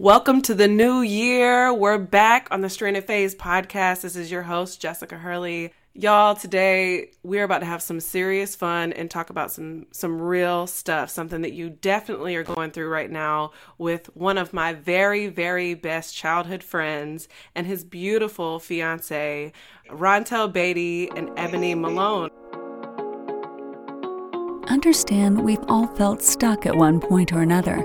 Welcome to the new year. We're back on the Stranded Phase podcast. This is your host, Jessica Hurley. Y'all, today we're about to have some serious fun and talk about some real stuff, something that you definitely are going through right now with one of my very, very best childhood friends and his beautiful fiance, Rontel Beatty and Ebony Malone. Understand we've all felt stuck at one point or another,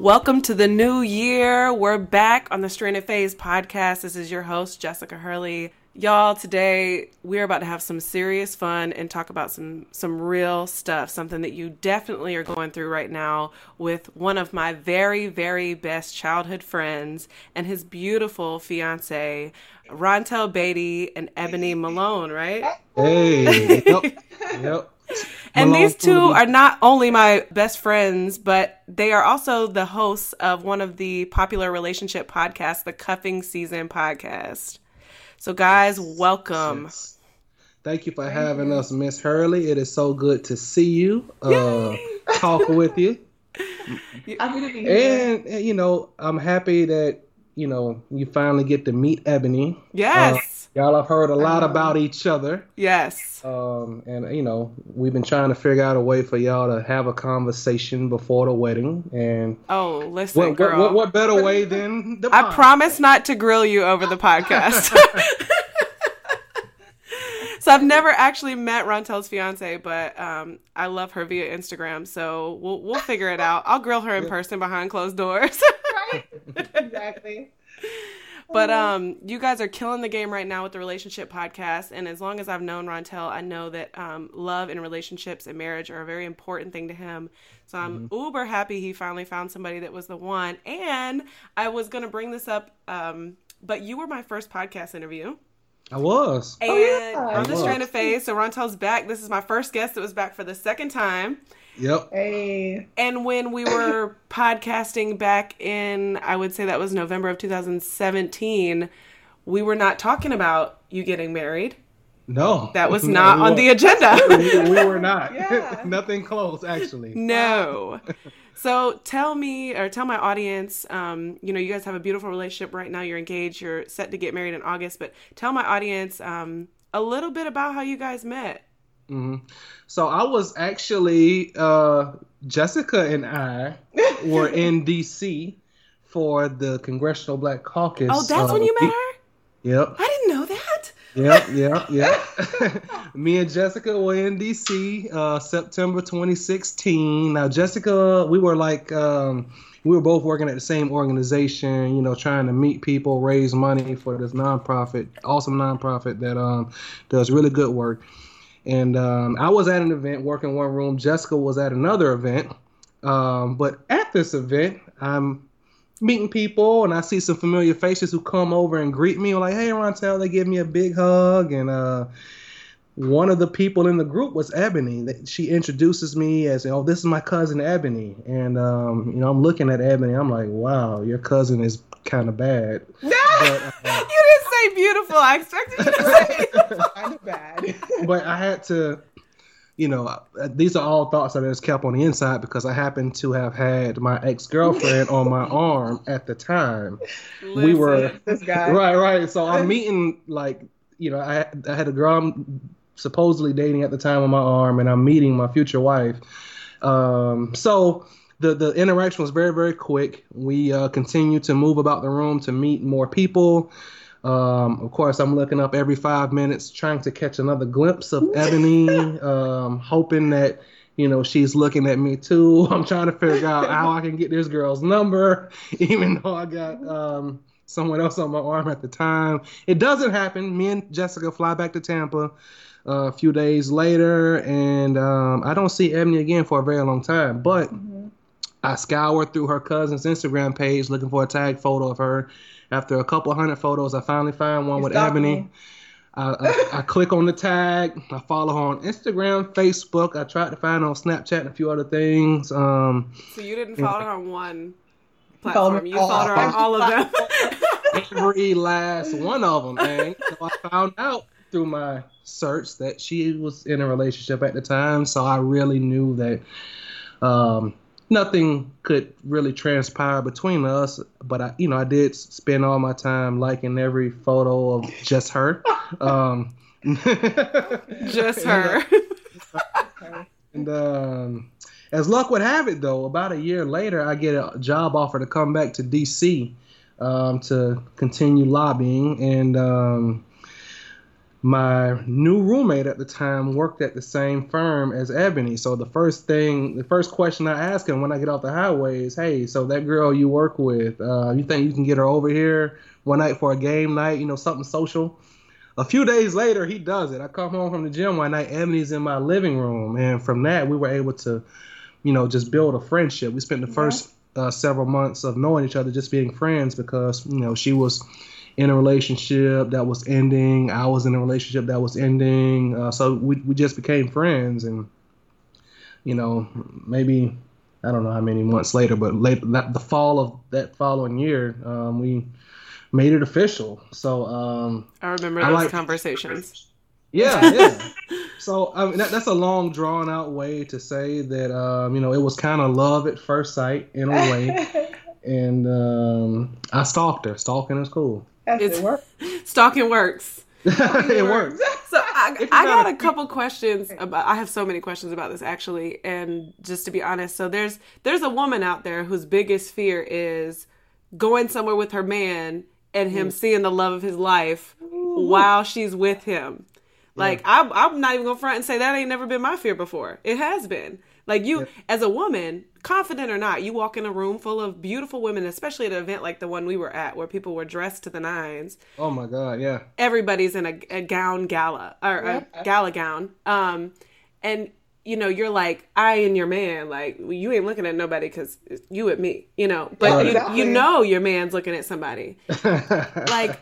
Welcome to the new year. We're back on the Stranded Phase podcast. This is your host, Jessica Hurley. Y'all, today we're about to have some serious fun and talk about some real stuff, something that you definitely are going through right now with one of my very, very best childhood friends and his beautiful fiance, Rontel Beatty and Ebony Malone, right? Hey, yep. And these two are not only my best friends, but they are also the hosts of one of the popular relationship podcasts, the Cuffing Season Podcast. So guys, welcome. Yes. Thank you for having us, Miss Hurley. It is so good to see you, talk with you. I'm gonna be here. And, you know, I'm happy that, you know, you finally get to meet Ebony. Yes. Y'all have heard a lot about each other. Yes. And, you know, we've been trying to figure out a way for y'all to have a conversation before the wedding. And oh, listen, girl. What better way than the podcast? I promise not to grill you over the podcast. So I've never actually met Rontel's fiance, but I love her via Instagram. So we'll figure it out. I'll grill her in person behind closed doors. Right? Exactly. But you guys are killing the game right now with the relationship podcast. And as long as I've known Rontel, I know that love and relationships and marriage are a very important thing to him. So I'm uber happy he finally found somebody that was the one. And I was going to bring this up, but you were my first podcast interview. I was. And I'm just trying to phase. So Rontel's back. This is my first guest that was back for the second time. Yep. Hey. And when we were podcasting back in, I would say that was November of 2017, we were not talking about you getting married. No. That was not on the agenda. We were not. Yeah. Nothing close, actually. No. So tell my audience, you know, you guys have a beautiful relationship right now. You're engaged. You're set to get married in August. But tell my audience a little bit about how you guys met. Mm-hmm. So I was actually, Jessica and I were in D.C. for the Congressional Black Caucus. Oh, that's when you met her? Yep. I didn't know that. Yep. Me and Jessica were in D.C. September 2016. Now, Jessica, we were like, we were both working at the same organization, you know, trying to meet people, raise money for this nonprofit, awesome nonprofit that does really good work. And I was at an event working one room. Jessica was at another event. But at this event, I'm meeting people and I see some familiar faces who come over and greet me. I'm like, hey, Rontel, they give me a big hug. And one of the people in the group was Ebony. She introduces me as, oh, this is my cousin Ebony. And, you know, I'm looking at Ebony. I'm like, wow, your cousin is kind of bad. No! But, you didn't say beautiful. I expected you to say kind of bad. But I had to, you know, these are all thoughts that I just kept on the inside because I happened to have had my ex-girlfriend on my arm at the time. Listen, we were this guy. Right. So I'm meeting, like, you know, I had a girl I'm supposedly dating at the time on my arm, and I'm meeting my future wife. So the interaction was very, very quick. We continued to move about the room to meet more people. Of course, I'm looking up every 5 minutes, trying to catch another glimpse of Ebony, hoping that, you know, she's looking at me too. I'm trying to figure out how I can get this girl's number, even though I got someone else on my arm at the time. It doesn't happen. Me and Jessica fly back to Tampa a few days later, and I don't see Ebony again for a very long time. But I scoured through her cousin's Instagram page looking for a tag photo of her. After a couple hundred photos, I finally find one with Ebony. I click on the tag. I follow her on Instagram, Facebook. I tried to find her on Snapchat and a few other things. So you didn't follow her on one platform. You followed her on all of them. Every last one of them, man. So I found out through my search that she was in a relationship at the time. So I really knew that nothing could really transpire between us, but I did spend all my time liking every photo of just her. Just her. And as luck would have it, though, about a year later, I get a job offer to come back to D.C. To continue lobbying. And my new roommate at the time worked at the same firm as Ebony. So the first question I ask him when I get off the highway is, hey, so that girl you work with, you think you can get her over here one night for a game night, something social? A few days later, he does it. I come home from the gym one night, Ebony's in my living room. And from that, we were able to, just build a friendship. We spent the first several months of knowing each other just being friends because, she was in a relationship that was ending. I was in a relationship that was ending. So we just became friends. And, maybe, I don't know how many months later, but the fall of that following year, we made it official. So I remember those conversations. Yeah. So I mean, that's a long, drawn out way to say that, it was kind of love at first sight in a way. And I stalked her. Stalking is cool. It works. Stalking works. It works. So I got a couple questions. I have so many questions about this, actually. And just to be honest, so there's a woman out there whose biggest fear is going somewhere with her man and him seeing the love of his life while she's with him. Like, I'm not even going to front and say that ain't never been my fear before. It has been. Like, you, as a woman, confident or not, you walk in a room full of beautiful women, especially at an event like the one we were at where people were dressed to the nines. Oh, my God, yeah. Everybody's in a gown gala, or a gala gown. And, you're like, I and your man, like, you ain't looking at nobody because you at me, But exactly. Your man's looking at somebody. Like,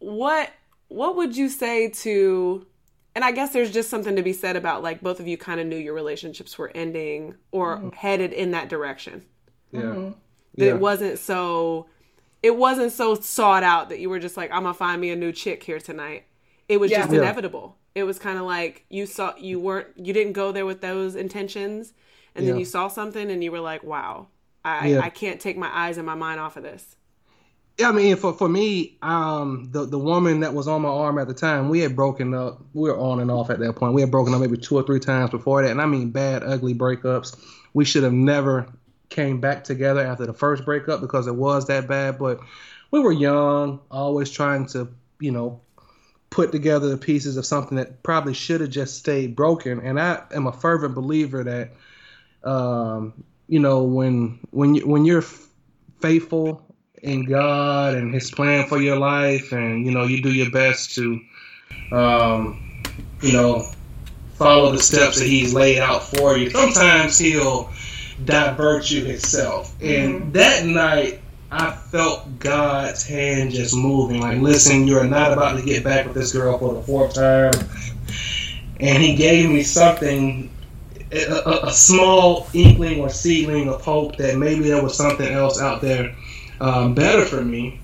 what would you say to... And I guess there's just something to be said about, like, both of you kind of knew your relationships were ending or headed in that direction. Yeah. Mm-hmm. That it wasn't so sought out that you were just like, I'm going to find me a new chick here tonight. It was just inevitable. It was kind of like you didn't go there with those intentions. And then you saw something and you were like, wow, I can't take my eyes and my mind off of this. Yeah, I mean, for me, the woman that was on my arm at the time, we had broken up. We were on and off at that point. We had broken up maybe 2 or 3 times before that. And I mean, bad, ugly breakups. We should have never came back together after the first breakup because it was that bad. But we were young, always trying to, put together the pieces of something that probably should have just stayed broken. And I am a fervent believer that, when you're faithful in God and His plan for your life, and you do your best to follow the steps that He's laid out for you, sometimes He'll divert you Himself. And that night I felt God's hand just moving, like, listen, you're not about to get back with this girl for the 4th time. And He gave me something, a small inkling or seedling of hope that maybe there was something else out there better for me,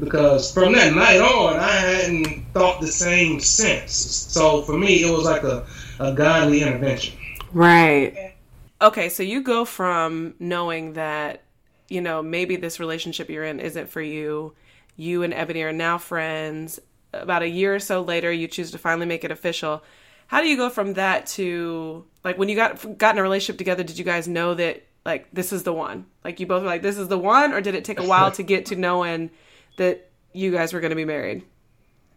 because from that night on, I hadn't thought the same since. So for me, it was like a godly intervention. Right. Okay, so you go from knowing that, maybe this relationship you're in isn't for you. You and Ebony are now friends. About a year or so later, you choose to finally make it official. How do you go from that to, like, when you got in a relationship together, did you guys know that, like, this is the one? Like, you both were like, this is the one? Or did it take a while to get to knowing that you guys were going to be married?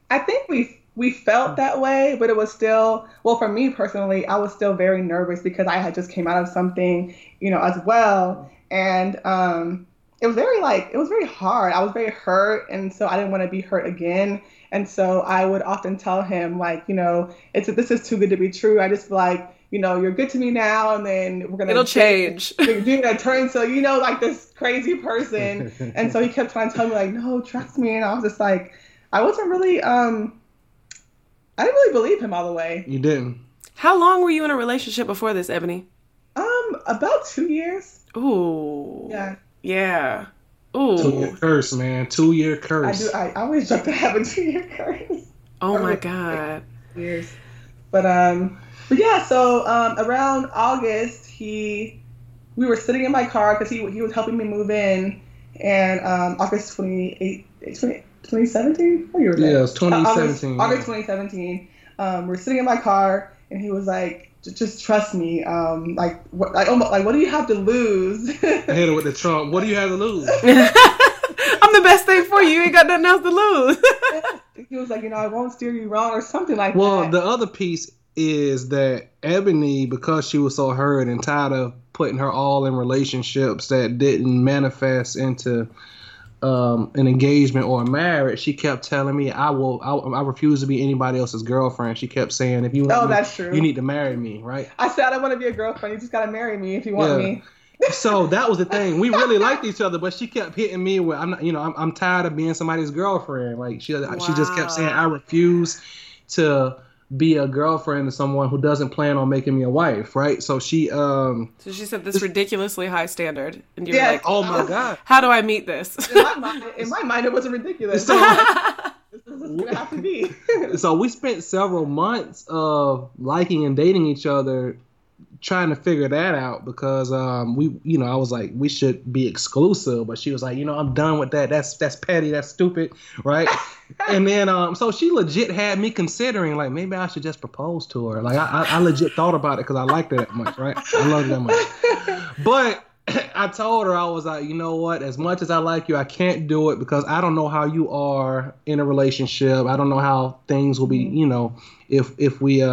I think we felt that way, but it was still, well, for me personally, I was still very nervous because I had just came out of something, as well. And it was very hard. I was very hurt. And so I didn't want to be hurt again. And so I would often tell him, like, this is too good to be true. I just, like, you know, you're good to me now, and then we're gonna change. You're doing a turn, so you know, like this crazy person. And so he kept trying to tell me, like, no, trust me. And I was just like, I wasn't really, I didn't really believe him all the way. You didn't. How long were you in a relationship before this, Ebony? About 2 years. Ooh. Yeah. Yeah. Ooh. 2 year curse, man. 2 year curse. I always joke to have a 2 year curse. Oh my God. 2 years. But yeah, so around August, we were sitting in my car because he was helping me move in, and August 28, 2017? What year was that? Yeah, it was 2017. August 2017. We're sitting in my car, and he was like, just trust me. What do you have to lose? I hit it with the Trump. What do you have to lose? I'm the best thing for you. You ain't got nothing else to lose. He was like, you know, I won't steer you wrong or something like that. Well, the other piece is that Ebony, because she was so hurt and tired of putting her all in relationships that didn't manifest into an engagement or a marriage, she kept telling me, I refuse to be anybody else's girlfriend. She kept saying, if you want me, you need to marry me, right? I said, I don't want to be a girlfriend. You just got to marry me if you want me. So that was the thing. We really liked each other, but she kept hitting me with, I'm tired of being somebody's girlfriend. Like she just kept saying, I refuse to be a girlfriend to someone who doesn't plan on making me a wife, right? So she set this ridiculously high standard, and you're like, "Oh my God, how do I meet this?" In my mind, it wasn't ridiculous. So, this is what it has to be. So we spent several months of liking and dating each other, trying to figure that out because I was like, we should be exclusive, but she was like, you know, I'm done with that. That's petty. That's stupid, right? And then so she legit had me considering, like, maybe I should just propose to her. Like I legit thought about it because I liked her that much, right? I loved her that much. But I told her, I was like, you know what? As much as I like you, I can't do it because I don't know how you are in a relationship. I don't know how things will be, you know, if we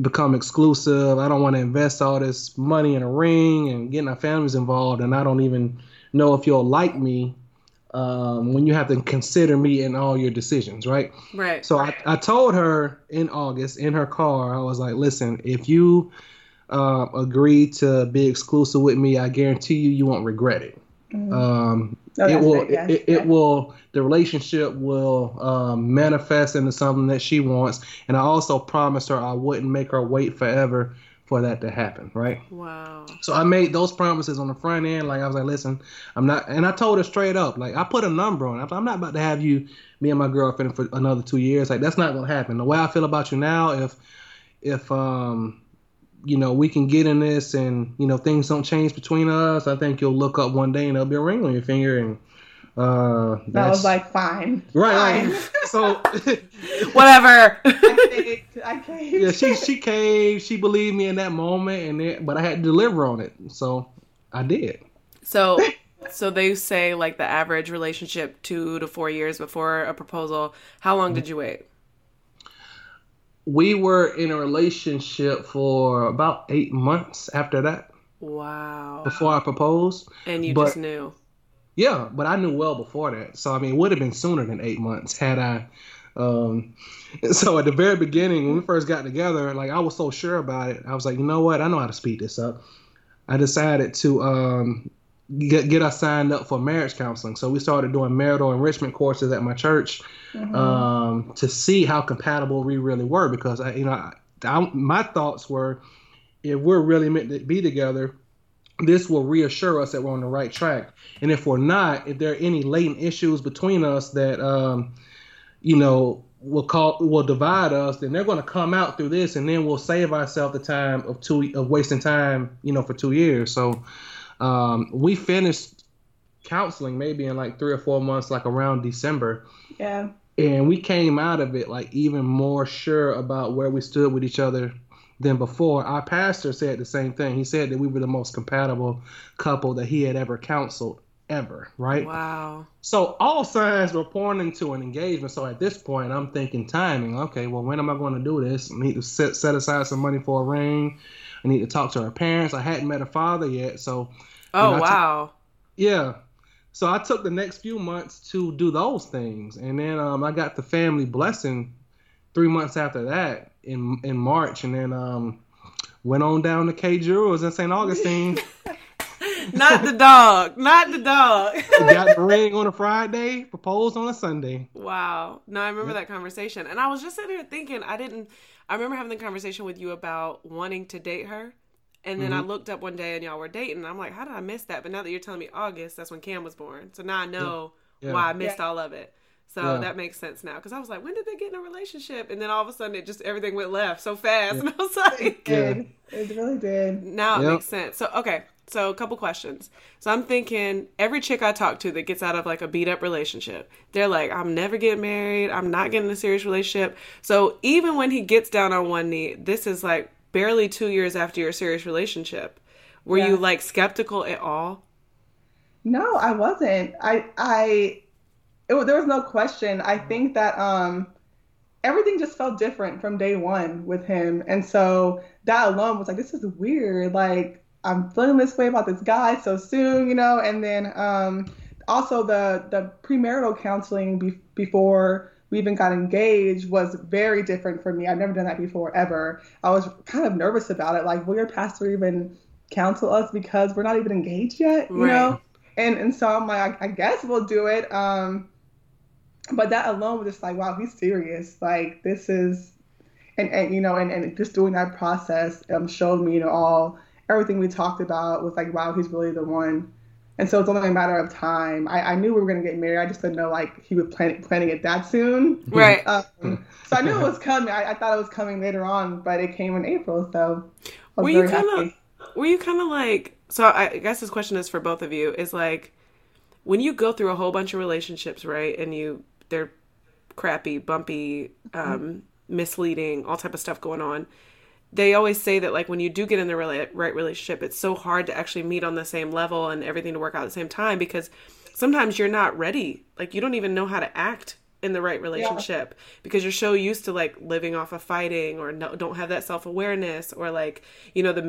become exclusive. I don't want to invest all this money in a ring and getting our families involved, and I don't even know if you'll like me when you have to consider me in all your decisions, right? Right. So I told her in August in her car, I was like, listen, if you agree to be exclusive with me, I guarantee you won't regret it. Mm-hmm. The relationship will manifest into something that she wants. And I also promised her I wouldn't make her wait forever for that to happen, right? Wow. So I made those promises on the front end. Like, I was like, listen, I'm not, and I told her straight up, like, I put a number on it. I'm not about to have you, me and my girlfriend for another 2 years. Like, that's not going to happen. The way I feel about you now, if you know, we can get in this and, you know, things don't change between us, I think you'll look up one day and there'll be a ring on your finger. And I was like, fine. Right. Fine. So whatever. I caved. Yeah, she caved. She believed me in that moment, but I had to deliver on it. So I did. So they say, like, the average relationship 2 to 4 years before a proposal. How long did you wait? We were in a relationship for about 8 months after that. Wow. Before I proposed. And you just knew. Yeah, but I knew well before that. So, I mean, it would have been sooner than 8 months had I... So at the very beginning, when we first got together, like, I was so sure about it. I was like, you know what? I know how to speed this up. I decided to get us signed up for marriage counseling. So we started doing marital enrichment courses at my church, mm-hmm. To see how compatible we really were, because my thoughts were, if we're really meant to be together, this will reassure us that we're on the right track. And if we're not, if there are any latent issues between us that, will divide us, then they're going to come out through this, and then we'll save ourselves the time of wasting time, you know, for 2 years. So, we finished counseling maybe in like 3 or 4 months, like around December. Yeah. And we came out of it like even more sure about where we stood with each other than before. Our pastor said the same thing. He said that we were the most compatible couple that he had ever counseled ever. Right. Wow. So all signs were pointing to an engagement. So at this point, I'm thinking timing. Okay, well, when am I going to do this? I need to set aside some money for a ring. I need to talk to her parents. I hadn't met her father yet, so. Oh, wow. Yeah. So I took the next few months to do those things. And then I got the family blessing 3 months after that in March. And then went on down to Kay Jewelers in St. Augustine. Not the dog. Got the ring on a Friday, proposed on a Sunday. Wow. No, I remember that conversation. And I was just sitting here thinking, I remember having the conversation with you about wanting to date her. And then I looked up one day and y'all were dating. And I'm like, how did I miss that? But now that you're telling me August, that's when Cam was born. So now I know why I missed all of it. So that makes sense now. Because I was like, when did they get in a relationship? And then all of a sudden, everything went left so fast. And I was like, it did. It really did. Now it makes sense. So, okay. So a couple questions. So I'm thinking every chick I talk to that gets out of like a beat up relationship, they're like, I'm never getting married. I'm not getting in a serious relationship. So even when he gets down on one knee, this is like barely 2 years after your serious relationship. Were you like skeptical at all? No, I wasn't. There was no question. I think that everything just felt different from day one with him. And so that alone was like, this is weird. Like, I'm feeling this way about this guy so soon, you know? And then also the premarital counseling before we even got engaged was very different for me. I've never done that before, ever. I was kind of nervous about it. Like, will your pastor even counsel us because we're not even engaged yet, you know? And so I'm like, I guess we'll do it. But that alone was just like, wow, he's serious. Like, this is, and you know, and just doing that process showed me, you know, everything we talked about was like, wow, he's really the one. And so it's only a matter of time. I knew we were going to get married. I just didn't know like he was planning it that soon. Right. So I knew it was coming. I thought it was coming later on, but it came in April. So I was very happy. Were you kind of like, so I guess this question is for both of you, is like when you go through a whole bunch of relationships, right? And they're crappy, bumpy, misleading, all type of stuff going on. They always say that, like, when you do get in the right relationship, it's so hard to actually meet on the same level and everything to work out at the same time because sometimes you're not ready. Like, you don't even know how to act in the right relationship because you're so used to, like, living off of fighting or don't have that self-awareness or, like, you know, the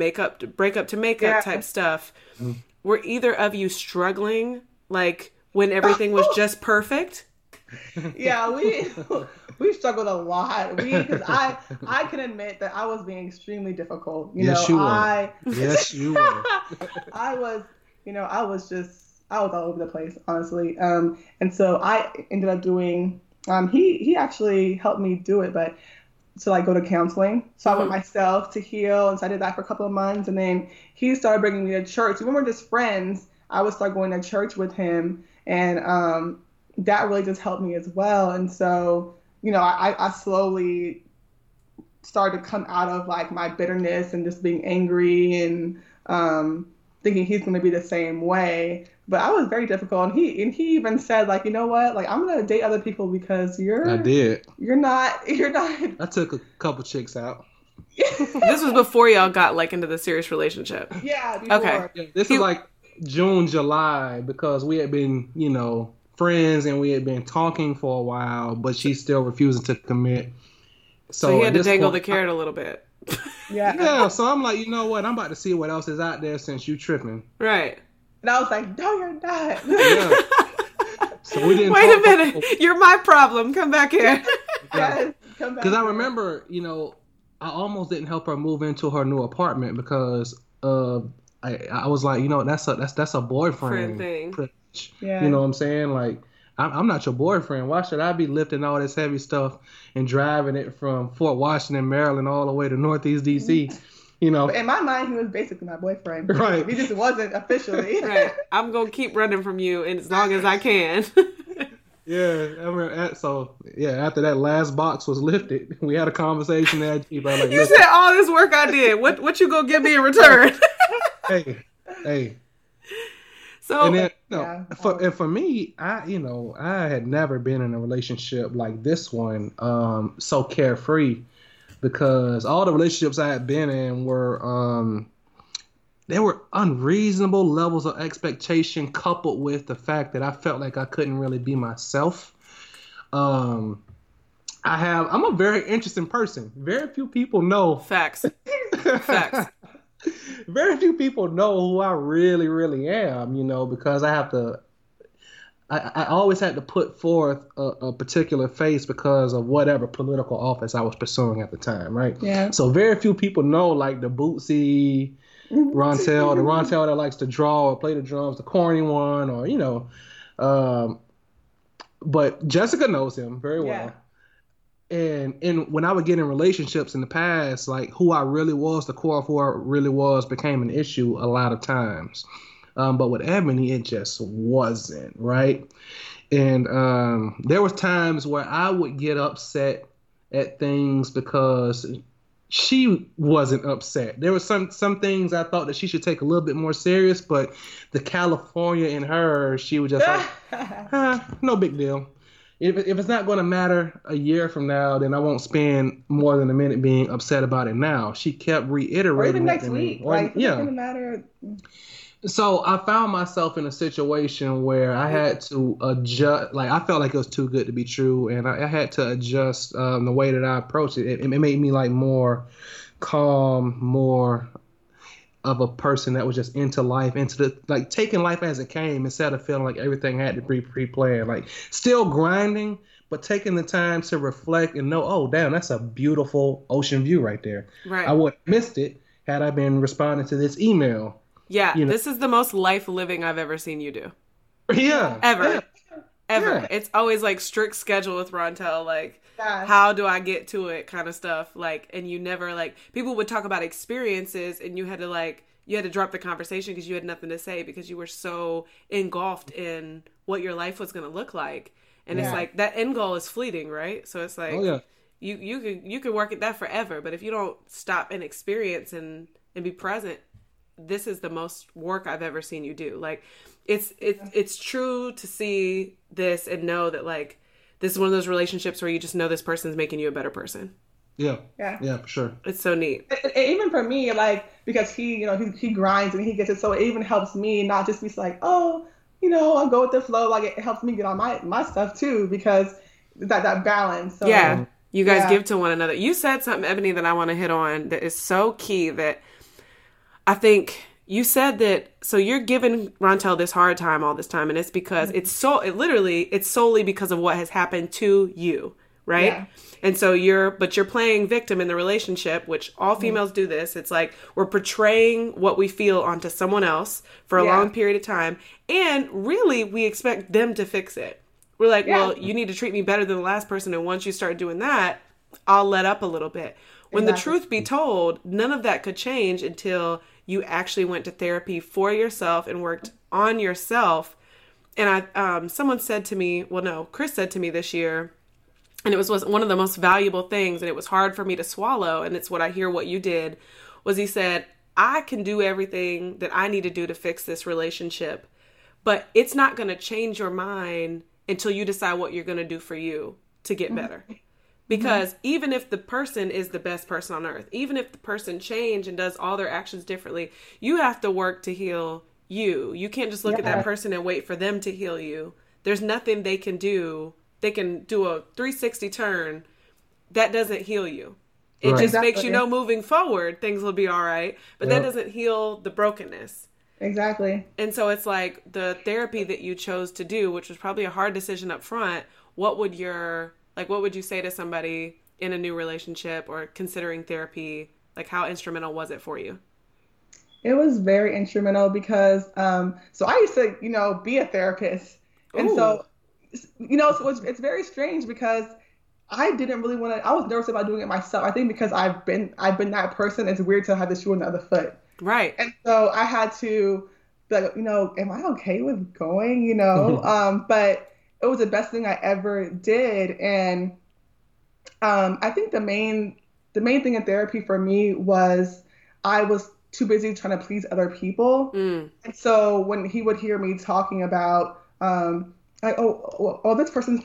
breakup to makeup type stuff. Mm. Were either of you struggling, like, when everything was just perfect? Yeah, we struggled a lot. Because I can admit that I was being extremely difficult. Yes, you were. I was all over the place, honestly. And so I ended up doing. He actually helped me do it, but to like go to counseling. So I went myself to heal, and so I did that for a couple of months, and then he started bringing me to church. When we were just friends, I would start going to church with him, and that really just helped me as well. And so, you know, I slowly started to come out of like my bitterness and just being angry and thinking he's going to be the same way. But I was very difficult. And he even said, like, you know what? Like, I'm going to date other people because you're not. I took a couple chicks out. This was before y'all got like into the serious relationship. Yeah. Before. Okay. Yeah, this was like June, July, because we had been, you know, friends and we had been talking for a while, but she's still refusing to commit. So he had to dangle the carrot a little bit. Yeah. So I'm like, you know what? I'm about to see what else is out there since you tripping. Right. And I was like, no, you're not. Yeah. So we didn't. Wait a minute. You're my problem. Come back here. Yes, come back. Because I remember, you know, I almost didn't help her move into her new apartment because I was like, you know, that's a boyfriend thing. Yeah. You know what I'm saying? Like, I'm not your boyfriend. Why should I be lifting all this heavy stuff and driving it from Fort Washington, Maryland, all the way to northeast D.C.? You know, but in my mind, he was basically my boyfriend. Right. He just wasn't officially. Right. I'm going to keep running from you as long as I can. After that last box was lifted, we had a conversation there. Like, you said all this work I did. What you going to give me in return? Hey. So, and then, for me, I had never been in a relationship like this one, so carefree, because all the relationships I had been in were, there were unreasonable levels of expectation coupled with the fact that I felt like I couldn't really be myself. I'm a very interesting person. Very few people know. Facts. Very few people know who I really, really am, you know, because I have to, I always had to put forth a particular face because of whatever political office I was pursuing at the time, right? Yeah. So very few people know, like, the bootsy Rontel, the Rontel that likes to draw or play the drums, the corny one, or, you know. But Jessica knows him very well. Yeah. And when I would get in relationships in the past, like, who I really was, the core of who I really was, became an issue a lot of times. But with Ebony, it just wasn't, right? And there was times where I would get upset at things because she wasn't upset. There were some things I thought that she should take a little bit more serious, but the California in her, she was just like, no big deal. If it's not going to matter a year from now, then I won't spend more than a minute being upset about it now. She kept reiterating. Or even next week. It's going to matter. So I found myself in a situation where I had to adjust. Like, I felt like it was too good to be true, and I had to adjust the way that I approached it. It made me, like, more calm, more of a person that was just into life, into taking life as it came, instead of feeling like everything had to be pre-planned. Like, still grinding, but taking the time to reflect and know, oh, damn, that's a beautiful ocean view right there. Right. I would have missed it had I been responding to this email. Yeah, you know? This is the most life living I've ever seen you do. Yeah. Ever. Yeah. It's always like strict schedule with Rontel, like, yeah, how do I get to it kind of stuff. Like, and you never, like, people would talk about experiences and you had to, like, you had to drop the conversation because you had nothing to say because you were so engulfed in what your life was going to look like. And yeah, it's like that end goal is fleeting, right? So it's like, oh, yeah, you can work at that forever. But if you don't stop and experience and be present, this is the most work I've ever seen you do. Like, it's true to see this and know that, like, this is one of those relationships where you just know this person's making you a better person. Yeah. Yeah. Yeah, for sure. It's so neat. And even for me, like, because he, you know, he grinds and he gets it. So it even helps me not just be like, oh, you know, I'll go with the flow. Like, it helps me get on my stuff too, because that balance. So, yeah. You guys give to one another. You said something, Ebony, that I want to hit on that is so key, that I think you said that, so you're giving Rontel this hard time all this time, and it's because it's solely because of what has happened to you, right? Yeah. And so you're playing victim in the relationship, which all females do this. It's like we're portraying what we feel onto someone else for a long period of time, and really we expect them to fix it. We're like, well, you need to treat me better than the last person, and once you start doing that, I'll let up a little bit. When the truth be told, none of that could change until you actually went to therapy for yourself and worked on yourself. And Chris said to me this year, and it was one of the most valuable things, and it was hard for me to swallow, and it's what I hear what you did, was he said, I can do everything that I need to do to fix this relationship, but it's not going to change your mind until you decide what you're going to do for you to get better. Because even if the person is the best person on earth, even if the person changes and does all their actions differently, you have to work to heal you. You can't just look at that person and wait for them to heal you. There's nothing they can do. They can do a 360 turn. That doesn't heal you. It just makes you know moving forward, things will be all right. But that doesn't heal the brokenness. Exactly. And so it's like the therapy that you chose to do, which was probably a hard decision up front. What would you say to somebody in a new relationship or considering therapy? Like, how instrumental was it for you? It was very instrumental because, so I used to, you know, be a therapist. Ooh. And so, you know, so it's very strange because I didn't really want to, I was nervous about doing it myself. I think because I've been that person, it's weird to have the shoe on the other foot. Right. And so I had to be like, you know, am I okay with going, you know? But it was the best thing I ever did. And I think the main thing in therapy for me was I was too busy trying to please other people. And so when he would hear me talking about like, oh, this person's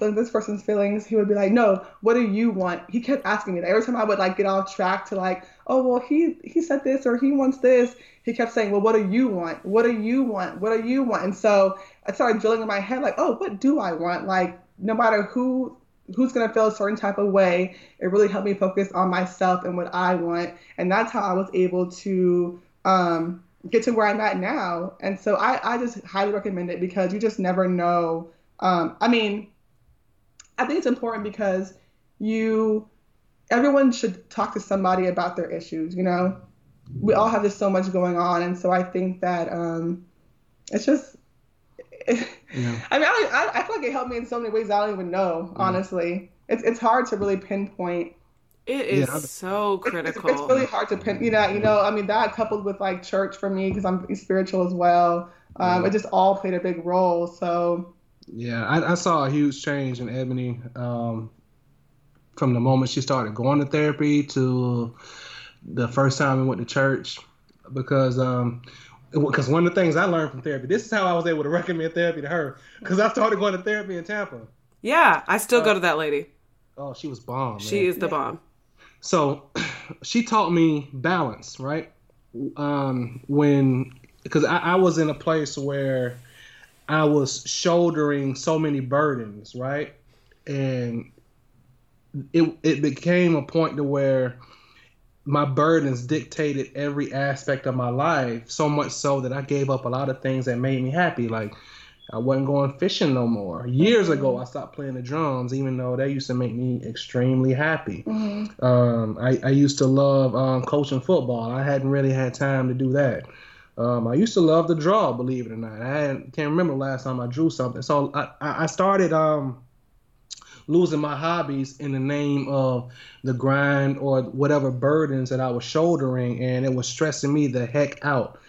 feelings, he would be like, no, what do you want? He kept asking me that. Every time I would like get off track to like, oh, well, he said this or he wants this. He kept saying, well, what do you want? What do you want? What do you want? And so I started drilling in my head, like, oh, what do I want? Like, no matter who's going to feel a certain type of way, it really helped me focus on myself and what I want. And that's how I was able to get to where I'm at now. And so I just highly recommend it because you just never know I think it's important because everyone should talk to somebody about their issues. You know, we all have just so much going on. And so I think that it's just, yeah. I mean, I feel like it helped me in so many ways I don't even know, honestly. It's hard to really pinpoint. It is so critical. It's really hard to pinpoint, that coupled with like church for me, because I'm spiritual as well. It just all played a big role. So yeah, I saw a huge change in Ebony from the moment she started going to therapy to the first time we went to church, because one of the things I learned from therapy, this is how I was able to recommend therapy to her, because I started going to therapy in Tampa. Yeah, I still go to that lady. Oh, she was bomb. Man. She is the bomb. So she taught me balance, right? Because I was in a place where I was shouldering so many burdens, right? And it became a point to where my burdens dictated every aspect of my life, so much so that I gave up a lot of things that made me happy. Like, I wasn't going fishing no more. Years ago, I stopped playing the drums, even though they used to make me extremely happy. Mm-hmm. I used to love coaching football. I hadn't really had time to do that. I used to love to draw, believe it or not. I can't remember the last time I drew something. So I started losing my hobbies in the name of the grind or whatever burdens that I was shouldering, and it was stressing me the heck out.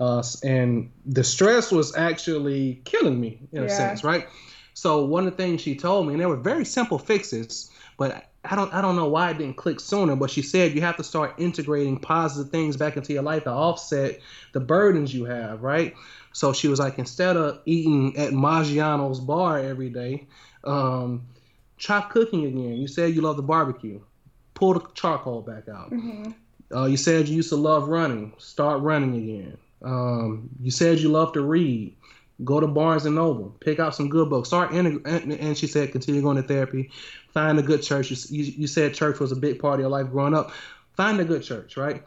And the stress was actually killing me in a sense, right? So one of the things she told me, and they were very simple fixes, but I don't know why it didn't click sooner, but she said you have to start integrating positive things back into your life to offset the burdens you have, right? So she was like, instead of eating at Maggiano's bar every day, try cooking again. You said you love the barbecue. Pull the charcoal back out. Mm-hmm. You said you used to love running. Start running again. You said you love to read. Go to Barnes & Noble. Pick out some good books. And she said, continue going to therapy. Find a good church. You said church was a big part of your life growing up. Find a good church, right?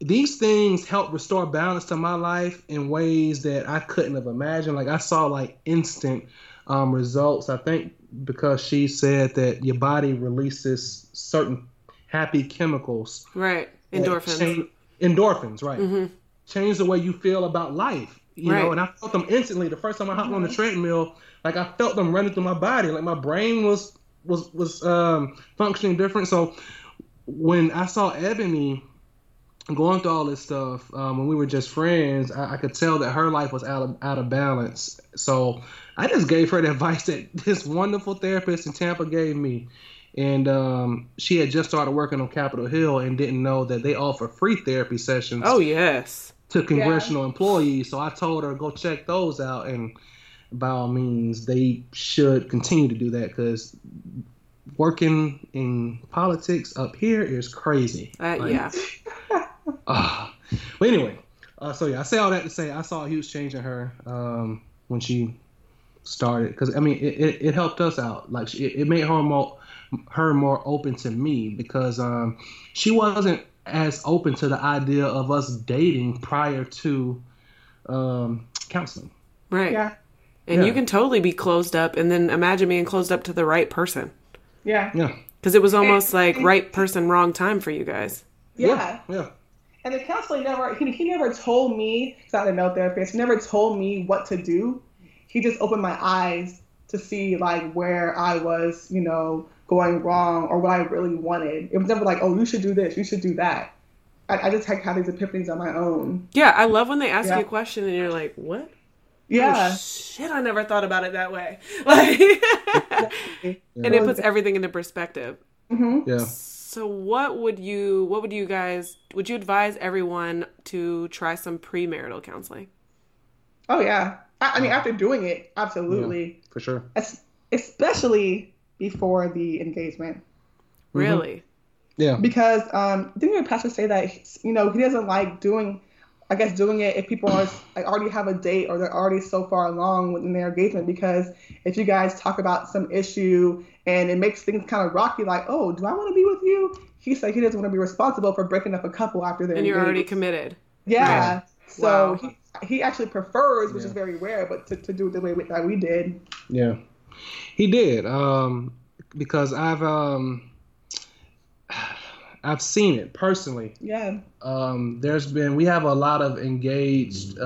These things help restore balance to my life in ways that I couldn't have imagined. Like, I saw like instant results, I think, because she said that your body releases certain happy chemicals. Right. Endorphins. Endorphins, right. Mm-hmm. Change the way you feel about life, you know, and I felt them instantly. The first time I hopped on the treadmill, like, I felt them running through my body. Like, my brain was functioning different. So when I saw Ebony going through all this stuff, when we were just friends, I could tell that her life was out of balance. So I just gave her the advice that this wonderful therapist in Tampa gave me. And she had just started working on Capitol Hill and didn't know that they offer free therapy sessions. Oh, yes. To congressional employees. So I told her, go check those out. And by all means, they should continue to do that, because working in politics up here is crazy. But anyway, I say all that to say I saw a huge change in her when she started. Because, I mean, it helped us out. Like, it made her more open to me, because she wasn't as open to the idea of us dating prior to counseling. Right. Yeah. And you can totally be closed up, and then imagine being closed up to the right person. Yeah. Yeah. Because it was almost like right person, wrong time for you guys. Yeah. Yeah. Yeah. And the counselor never told me, because I'm not a therapist, he never told me what to do. He just opened my eyes to see like where I was, going wrong, or what I really wanted. It was never like, oh, you should do this, you should do that. I just had these epiphanies on my own. Yeah, I love when they ask you a question and you're like, what? Yeah. Oh, shit, I never thought about it that way. Like, and it puts everything into perspective. Mm-hmm. Yeah. So would you advise everyone to try some premarital counseling? Oh, yeah. After doing it, absolutely. Yeah, for sure. Especially before the engagement. Really? Mm-hmm. Yeah. Because didn't your pastor say that he doesn't like doing it if people are like already have a date, or they're already so far along within their engagement, because if you guys talk about some issue and it makes things kind of rocky, like, oh, do I want to be with you? He said he doesn't want to be responsible for breaking up a couple after they're engaged. And you're already committed. Yeah. So he actually prefers, which is very rare, but to do it the way that we did. Yeah. He did, because I've seen it personally. Yeah. We have a lot of engaged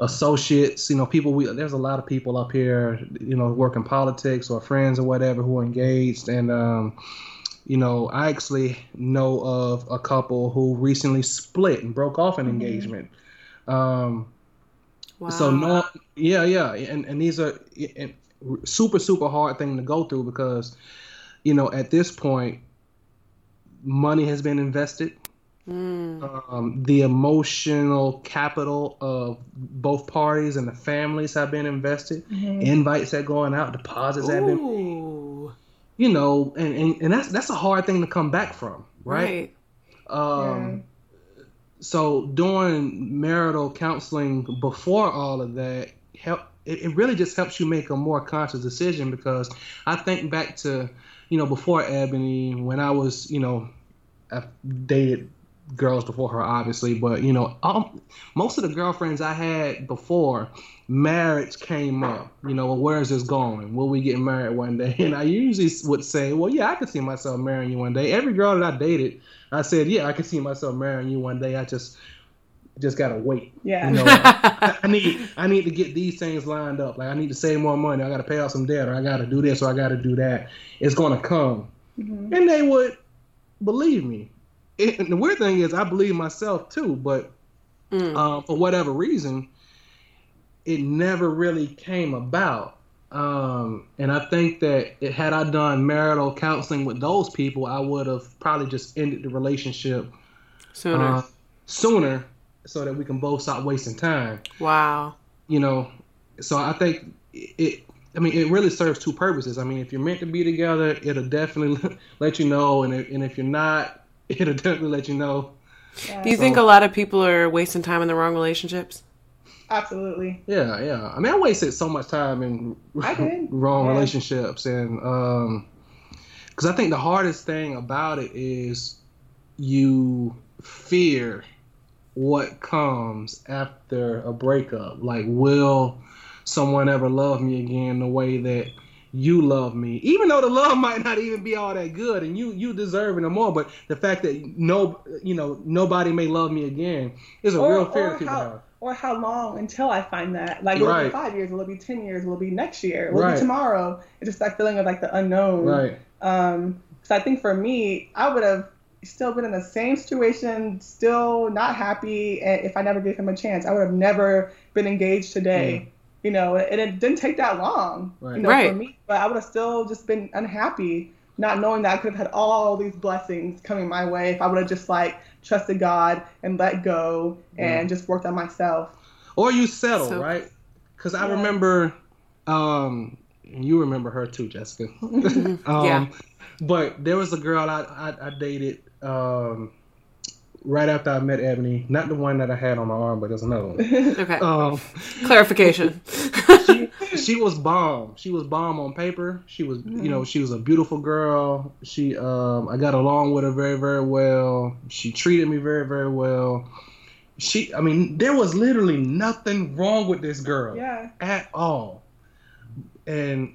associates, people. There's a lot of people up here, working politics or friends or whatever who are engaged. And, I actually know of a couple who recently split and broke off an engagement. Wow. So no, yeah. And these are super, super hard thing to go through because, at this point, money has been invested. The emotional capital of both parties and the families have been invested. Invites are going out, deposits have been paid. And that's a hard thing to come back from, right? Yeah. So doing marital counseling before all of that it really just helps you make a more conscious decision, because I think back to before Ebony, when I was, I dated girls before her, obviously, but, most of the girlfriends I had before, marriage came up. Where is this going? Will we get married one day? And I usually would say, well, yeah, I could see myself marrying you one day. Every girl that I dated, I said, yeah, I could see myself marrying you one day. I just gotta wait. Yeah. I need to get these things lined up. Like, I need to save more money. I gotta pay off some debt, or I gotta do this, or I gotta do that. It's gonna come. Mm-hmm. And they would believe me. And the weird thing is, I believe myself too, but for whatever reason, it never really came about. And I think that had I done marital counseling with those people, I would have probably just ended the relationship sooner. So that we can both stop wasting time. Wow. So I think it really serves two purposes. If you're meant to be together, it'll definitely let you know. And if you're not, it'll definitely let you know. Yeah. Do you think a lot of people are wasting time in the wrong relationships? Absolutely. Yeah. I wasted so much time in wrong relationships. And because I think the hardest thing about it is you fear what comes after a breakup. Like, will someone ever love me again the way that you love me? Even though the love might not even be all that good, and you deserve it or more, but the fact that nobody may love me again is a real fear people have. Or how long until I find that? Like, will it be 5 years? Will it be 10 years? Will it be next year? Will it be tomorrow? It's just that feeling of like the unknown. Right. So I think for me, I would have still been in the same situation, still not happy, and if I never gave him a chance, I would have never been engaged today. And it didn't take that long for me, but I would have still just been unhappy, not knowing that I could have had all these blessings coming my way if I would have just trusted God and let go and just worked on myself. Or you settle, right? Because I remember, you remember her too, Jessica. But there was a girl I dated right after I met Ebony. Not the one that I had on my arm, but there's another one. Okay. Clarification. She was bomb. She was bomb on paper. She was, she was a beautiful girl. She, I got along with her very, very well. She treated me very, very well. There was literally nothing wrong with this girl at all. But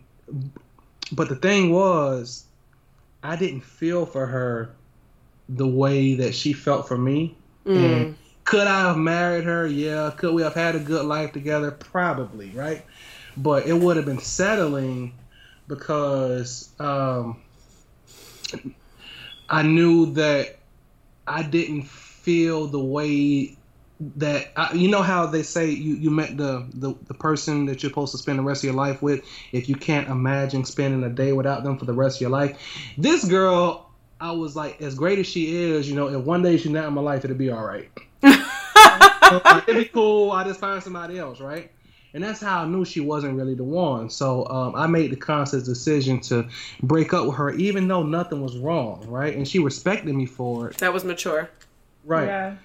the thing was, I didn't feel for her the way that she felt for me. And could I have married her? Yeah. Could we have had a good life together? Probably, right? But it would have been settling because I knew that I didn't feel the way that how they say you met the person that you're supposed to spend the rest of your life with. If you can't imagine spending a day without them for the rest of your life, this girl, I was like, as great as she is, if one day she's not in my life, it'll be all right. It'll be cool. I just find somebody else, right? And that's how I knew she wasn't really the one. So I made the conscious decision to break up with her, even though nothing was wrong, right? And she respected me for it. That was mature, right? Yeah.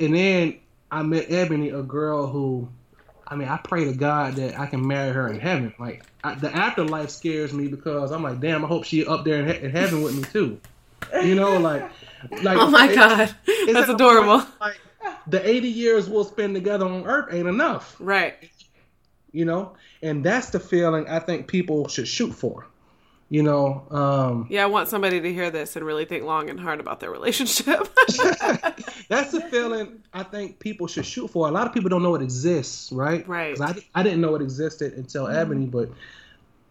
And then I met Ebony, a girl who, I pray to God that I can marry her in heaven. Like, the afterlife scares me because I'm like, damn, I hope she up there in heaven with me too. Oh my God, that's adorable. The 80 years we'll spend together on earth ain't enough. Right. you know? And that's the feeling I think people should shoot for, you know? I want somebody to hear this and really think long and hard about their relationship. That's the feeling I think people should shoot for. A lot of people don't know it exists, right? Right. 'Cause I didn't know it existed until Ebony, but,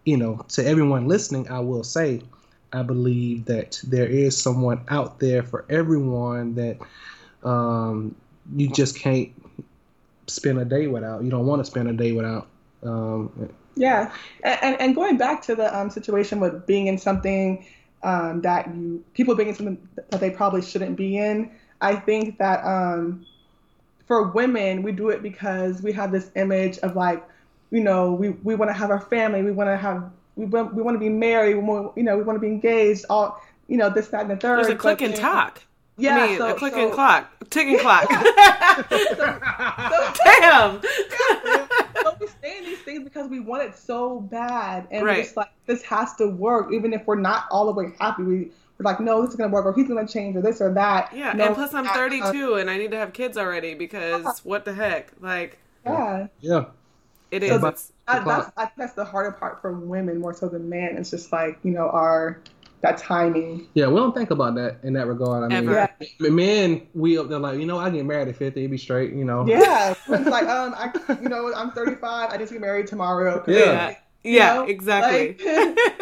you know, to everyone listening, I will say, I believe that there is someone out there for everyone that you just can't spend a day without. You don't want to spend a day without. Yeah. And going back to the situation with being in something people being in something that they probably shouldn't be in, I think that for women, we do it because we have this image of like, you know, we want to have our family. We want to be married. We want to be engaged. All, you know, this, that, and the third. There's a click and talk. Yeah, I mean, so, a click and clock, ticking clock. so, damn. Yeah, so we stay in these things because we want it so bad, and right. We're just like, this has to work, even if we're not all the way happy. We're like, no, this is gonna work, or he's gonna change, or this or that. Yeah, no, and plus I'm 32, and I need to have kids already because what the heck, like. Yeah. Yeah. It is. So that's the harder part for women more so than men. It's just like, you know, that timing. Yeah, we don't think about that in that regard. I mean, yeah. Men, we up there like, you know, I get married at 50, it'd be straight, you know. Yeah, it's like, I'm 35, I just get married tomorrow. Yeah, exactly.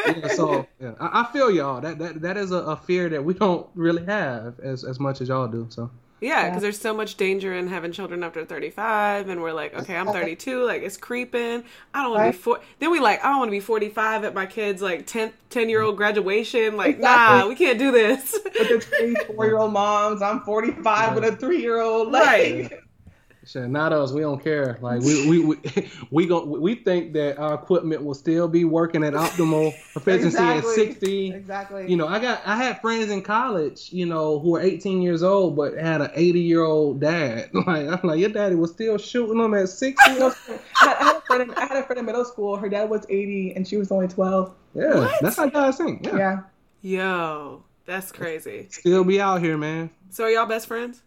Like... So I feel y'all. That is a fear that we don't really have as much as y'all do. So. Yeah, because there's so much danger in having children after 35, and we're like, okay, I'm 32, like, it's creeping. I don't want to be 40. Then we like, I don't want to be 45 at my kid's, like, 10-year-old graduation. Like, exactly. Nah, we can't do this. With the 24-year-old moms, I'm 45 with a 3-year-old. Like. Right. Shit, not us. We don't care. Like, we think that our equipment will still be working at optimal efficiency at 60. Exactly. You know, I had friends in college, you know, who were 18 years old but had an 80-year-old dad. Like, I'm like, your daddy was still shooting them at 60. I had a friend in middle school. Her dad was 80 and she was only 12. Yeah, what? That's how guys think. Yeah. Yo, that's crazy. Still be out here, man. So, are y'all best friends?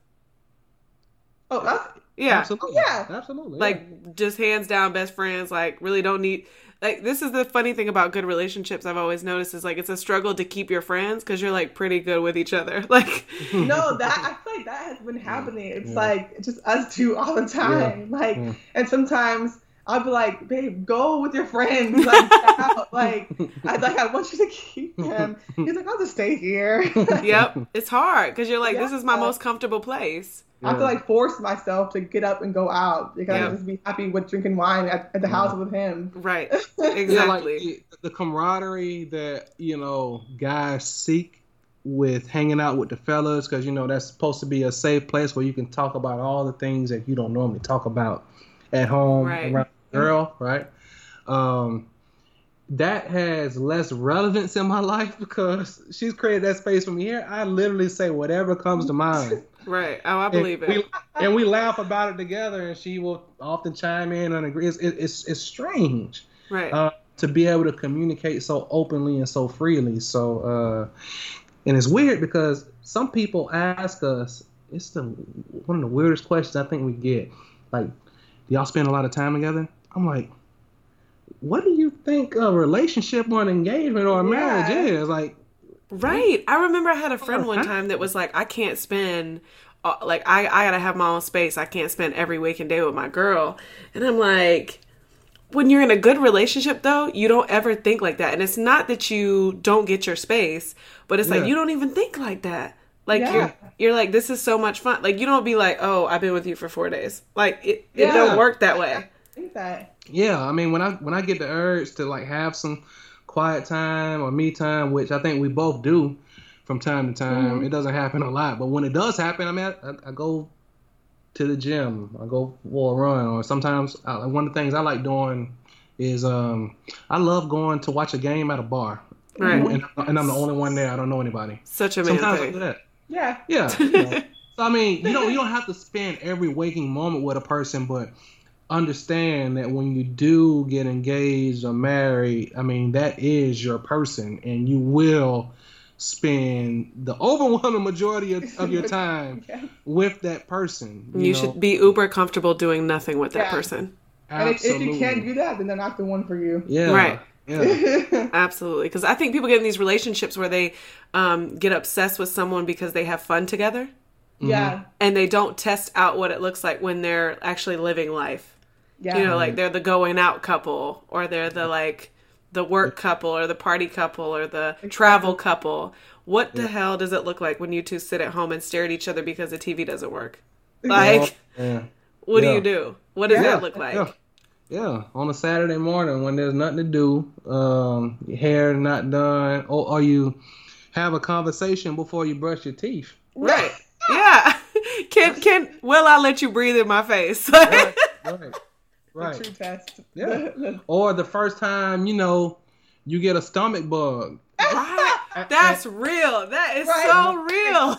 Oh, that's... Yeah. Absolutely. Yeah. Absolutely. Like, just hands down best friends, like, really don't need, like, this is the funny thing about good relationships I've always noticed is, like, it's a struggle to keep your friends because you're, like, pretty good with each other. Like. No, I feel like that has been happening. It's, like, just us two all the time. Yeah. Like, and sometimes I'll be like, babe, go with your friends. Like, out. Like, I want you to keep him. He's like, I'll just stay here. Yep. It's hard because you're like, this is my most comfortable place. I have to, like, force myself to get up and go out because I just be happy with drinking wine at the house with him. Right. Exactly. Like, the camaraderie that, you know, guys seek with hanging out with the fellas, because, you know, that's supposed to be a safe place where you can talk about all the things that you don't normally talk about at home around a girl, right? That has less relevance in my life because she's created that space from here. I literally say whatever comes to mind. Right. Oh, I believe it. We laugh about it together, and she will often chime in and agree. It's strange, right? To be able to communicate so openly and so freely. So, and it's weird because some people ask us. It's one of the weirdest questions I think we get. Like, do y'all spend a lot of time together? I'm like, what do you think a relationship or an engagement or a marriage is? Like. Right. I remember I had a friend one time that was like, I can't spend, like, I gotta have my own space. I can't spend every waking day with my girl. And I'm like, when you're in a good relationship, though, you don't ever think like that. And it's not that you don't get your space, but it's like, you don't even think like that. Like, you're like, this is so much fun. Like, you don't be like, oh, I've been with you for 4 days. Like, it don't work that way. I think that. Yeah. I mean, when I get the urge to, like, have some quiet time or me time, which I think we both do from time to time. Mm-hmm. It doesn't happen a lot, but when it does happen, I mean, I go to the gym, I go for a run, or sometimes one of the things I like doing is I love going to watch a game at a bar, right? And I'm the only one there. I don't know anybody. Such a man thing. I do that. Yeah, yeah. You know. So I mean, you don't have to spend every waking moment with a person, but understand that when you do get engaged or married, I mean, that is your person, and you will spend the overwhelming majority of your time with that person. You should be uber comfortable doing nothing with that person. Absolutely. And if you can't do that, then they're not the one for you. Yeah. Right. Yeah. Absolutely. Because I think people get in these relationships where they get obsessed with someone because they have fun together. Yeah. And they don't test out what it looks like when they're actually living life. Yeah. You know, like they're the going out couple, or they're the like the work couple, or the party couple, or the travel couple. What the hell does it look like when you two sit at home and stare at each other because the TV doesn't work? Like, what do you do? What does that look like? Yeah, on a Saturday morning when there's nothing to do, your hair not done, or you have a conversation before you brush your teeth. Right. Yeah. Can will I let you breathe in my face? Right. The true test. Yeah. Or the first time, you know, you get a stomach bug. Right. That's real. That is so real.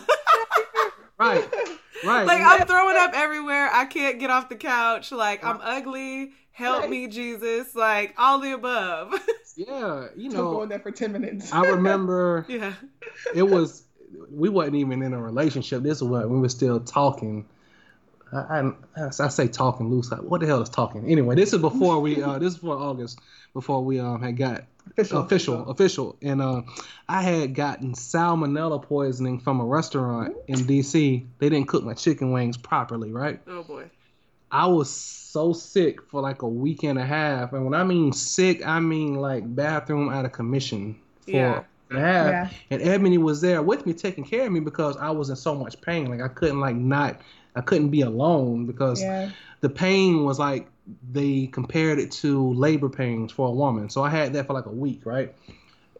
Right. Like, I'm throwing up everywhere. I can't get off the couch. Like, I'm ugly. Help me, Jesus. Like, all the above. Yeah. You know. Going there for 10 minutes. I remember we wasn't even in a relationship. This was what we were still talking. I say talking loose. Like, what the hell is talking? Anyway, this is before we, this is before August, before we had got official. And I had gotten salmonella poisoning from a restaurant in D.C. They didn't cook my chicken wings properly, right? Oh, boy. I was so sick for like a week and a half. And when I mean sick, I mean like bathroom out of commission for and Ebony was there with me taking care of me because I was in so much pain. Like, I couldn't I couldn't be alone because the pain was like, they compared it to labor pains for a woman. So I had that for like a week, right?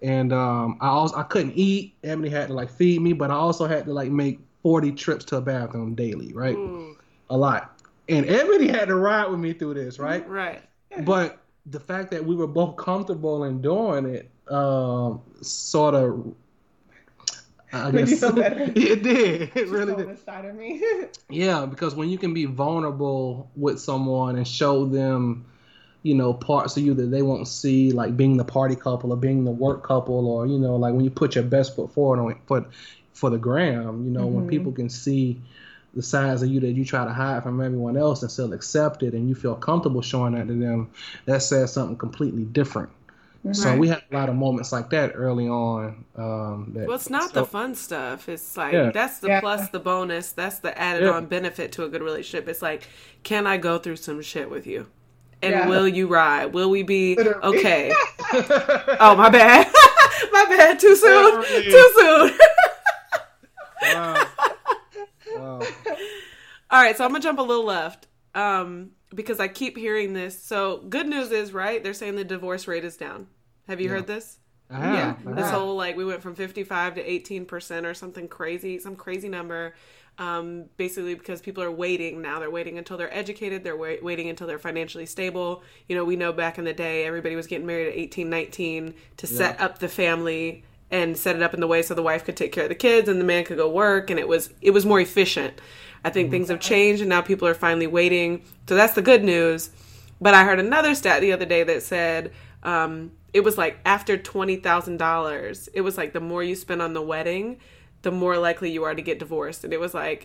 And I couldn't eat. Ebony had to like feed me, but I also had to like make 40 trips to a bathroom daily, right? Mm. A lot. And Ebony had to ride with me through this, right? Right. But the fact that we were both comfortable in doing it sort of... I guess you feel better. It did. It really did. The side of me. Yeah, because when you can be vulnerable with someone and show them, you know, parts of you that they won't see, like being the party couple or being the work couple, or, you know, like when you put your best foot forward on for the gram, you know, when people can see the sides of you that you try to hide from everyone else and still accept it, and you feel comfortable showing that to them, that says something completely different. So we had a lot of moments like that early on. It's not the fun stuff. It's like, that's the plus, the bonus. That's the added on benefit to a good relationship. It's like, can I go through some shit with you? And will you ride? Will we be okay? Oh, my bad. My bad. Too soon. Too soon. Wow. All right. So I'm going to jump a little left. Because I keep hearing this. So good news is, right, they're saying the divorce rate is down. Have you heard this? Yeah. This whole, like, we went from 55 to 18% or something crazy, some crazy number. Basically because people are waiting now. They're waiting until they're educated. They're waiting until they're financially stable. You know, we know back in the day, everybody was getting married at 18, 19 to set up the family and set it up in the way so the wife could take care of the kids and the man could go work. And it was more efficient. I think things have changed, and now people are finally waiting. So that's the good news. But I heard another stat the other day that said it was like after $20,000, it was like the more you spend on the wedding, the more likely you are to get divorced. And it was like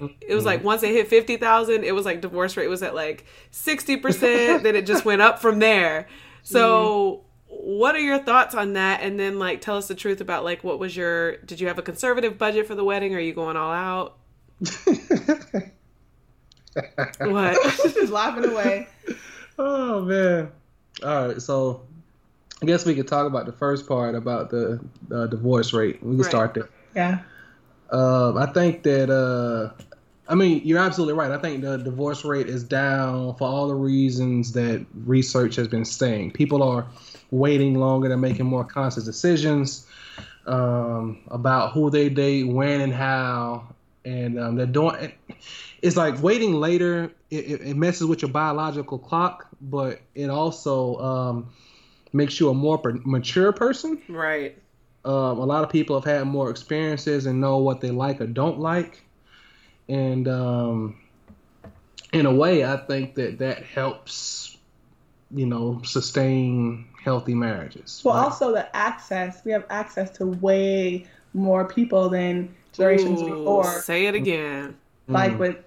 once it hit 50,000, it was like divorce rate was at like 60%. Then it just went up from there. So what are your thoughts on that? And then, like, tell us the truth about, like, what was your, did you have a conservative budget for the wedding? Or are you going all out? What? Just laughing away. Oh, man. All right, so I guess we could talk about the first part about the divorce rate. We can start there. Yeah. I think that you're absolutely right. I think the divorce rate is down for all the reasons that research has been saying. People are waiting longer. They're making more conscious decisions about who they date, when, and how. And they're doing. It's like waiting later. It messes with your biological clock, but it also makes you a more mature person. Right. A lot of people have had more experiences and know what they like or don't like. And in a way, I think that helps, you know, sustain healthy marriages. Well, also the access. We have access to way more people than generations before. Say it again. Like with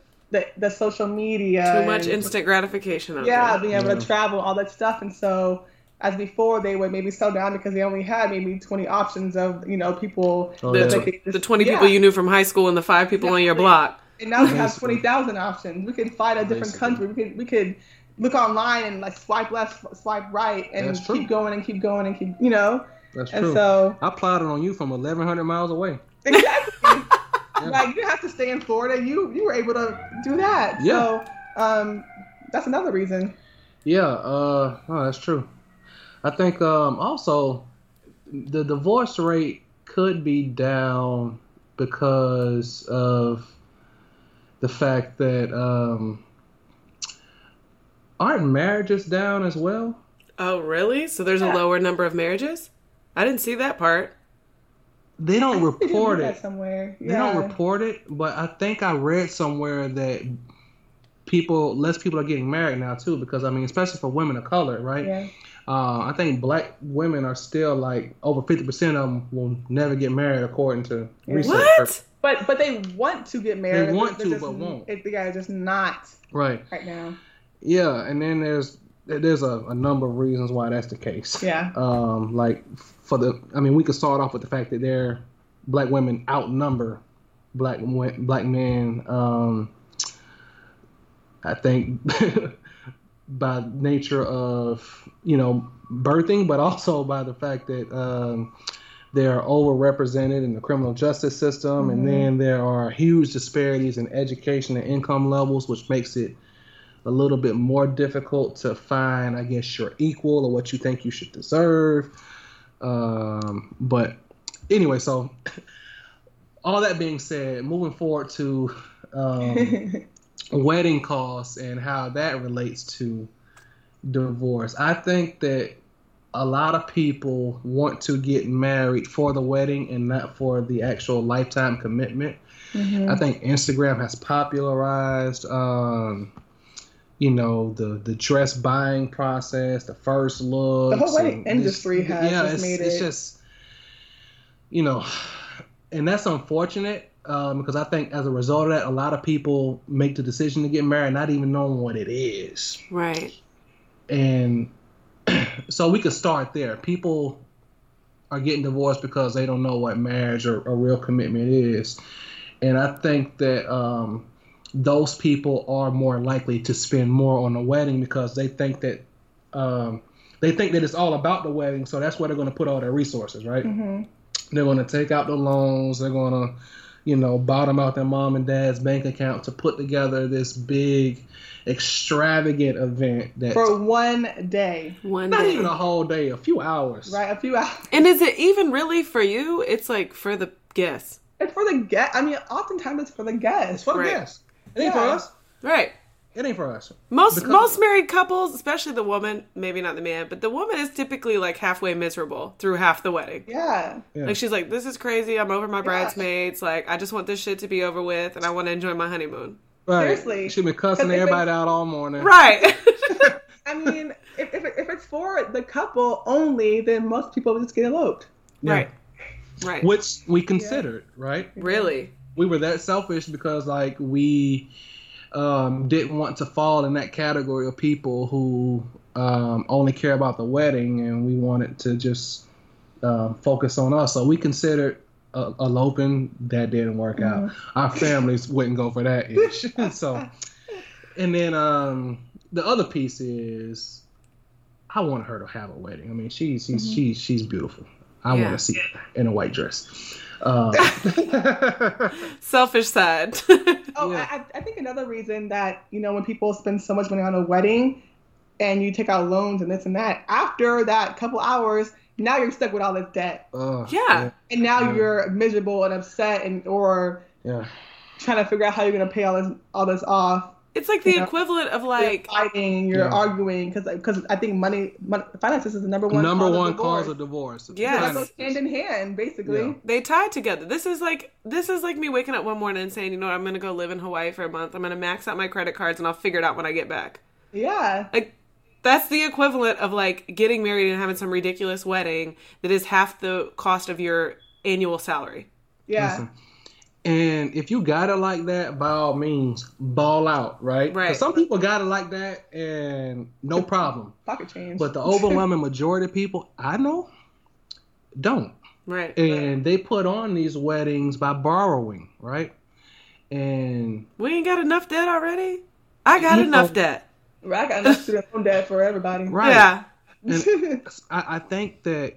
the social media. Too much instant gratification. Being able to travel, all that stuff. And so as before, they would maybe slow down because they only had maybe 20 options of, people. Oh, yeah. The 20 people you knew from high school and the 5 people on your block. And now we have 20,000 options. We could fly to a different country. We could look online and like swipe left, swipe right, and keep going and keep, That's true. And so I plotted on you from 1,100 miles away. Exactly. Like, you didn't have to stay in Florida. You were able to do that. Yeah. So that's another reason. Yeah. That's true. I think also the divorce rate could be down because of the fact that aren't marriages down as well? Oh, really? So there's a lower number of marriages? I didn't see that part. They don't report it somewhere. Yeah. They don't report it, but I think I read somewhere that less people are getting married now too, because I mean, especially for women of color, right? Yeah. I think black women are still like over 50% of them will never get married, according to research. What? But they want to get married. They want to, but won't. The guy is just not right now. Yeah, and then there's a number of reasons why that's the case. Yeah. We could start off with the fact that black women outnumber black men. I think by nature of birthing, but also by the fact that they are overrepresented in the criminal justice system, mm-hmm. and then there are huge disparities in education and income levels, which makes it a little bit more difficult to find, I guess, your equal or what you think you should deserve. But anyway, so all that being said, moving forward to wedding costs and how that relates to divorce. I think that a lot of people want to get married for the wedding and not for the actual lifetime commitment. Mm-hmm. I think Instagram has popularized the dress buying process, the first look. The whole wedding industry and that's unfortunate because I think as a result of that, a lot of people make the decision to get married not even knowing what it is. Right. And so we could start there. People are getting divorced because they don't know what marriage or a real commitment is. And I think that those people are more likely to spend more on a wedding because they think that it's all about the wedding, so that's where they're going to put all their resources, right? Mm-hmm. They're going to take out the loans. They're going to, bottom out their mom and dad's bank account to put together this big, extravagant event that for not even a whole day, a few hours, right? A few hours. And is it even really for you? It's like for the guests. It's for the guests. I mean, oftentimes it's for the guests. It's for the guests. It ain't for us. Right. It ain't for us. Most married couples, especially the woman, maybe not the man, but the woman is typically like halfway miserable through half the wedding. Yeah. Like she's like, this is crazy. I'm over my bridesmaids. Like, I just want this shit to be over with and I want to enjoy my honeymoon. Right. Seriously. She's been cussing everybody out all morning. Right. I mean, if it's for the couple only, then most people just get eloped. Yeah. Right. Which we considered, right? Really? We were that selfish because, like, we didn't want to fall in that category of people who only care about the wedding, and we wanted to just focus on us. So we considered eloping. That didn't work out. Our families wouldn't go for that ish. So, and then the other piece is I want her to have a wedding. I mean, she's beautiful. I want to see her in a white dress. Selfish side. I think another reason that, when people spend so much money on a wedding and you take out loans and this and that, after that couple hours, now you're stuck with all this debt. And now you're miserable and upset or trying to figure out how you're going to pay all this off. It's like the equivalent of like you're fighting, you're arguing, because I think money, finances is the number one cause of divorce. Yeah, it goes hand in hand, basically. Yeah. They tie together. This is like me waking up one morning and saying, I'm going to go live in Hawaii for a month. I'm going to max out my credit cards and I'll figure it out when I get back. Yeah, like that's the equivalent of like getting married and having some ridiculous wedding that is half the cost of your annual salary. Yeah. Listen, And if you got it like that, by all means, ball out, right? Right. Some people got it like that, and no problem. Pocket change. But the overwhelming majority of people I know don't. Right. And they put on these weddings by borrowing, right? And we ain't got enough debt already. I got enough debt. I got enough student loan debt for everybody. Right. Yeah. And I think that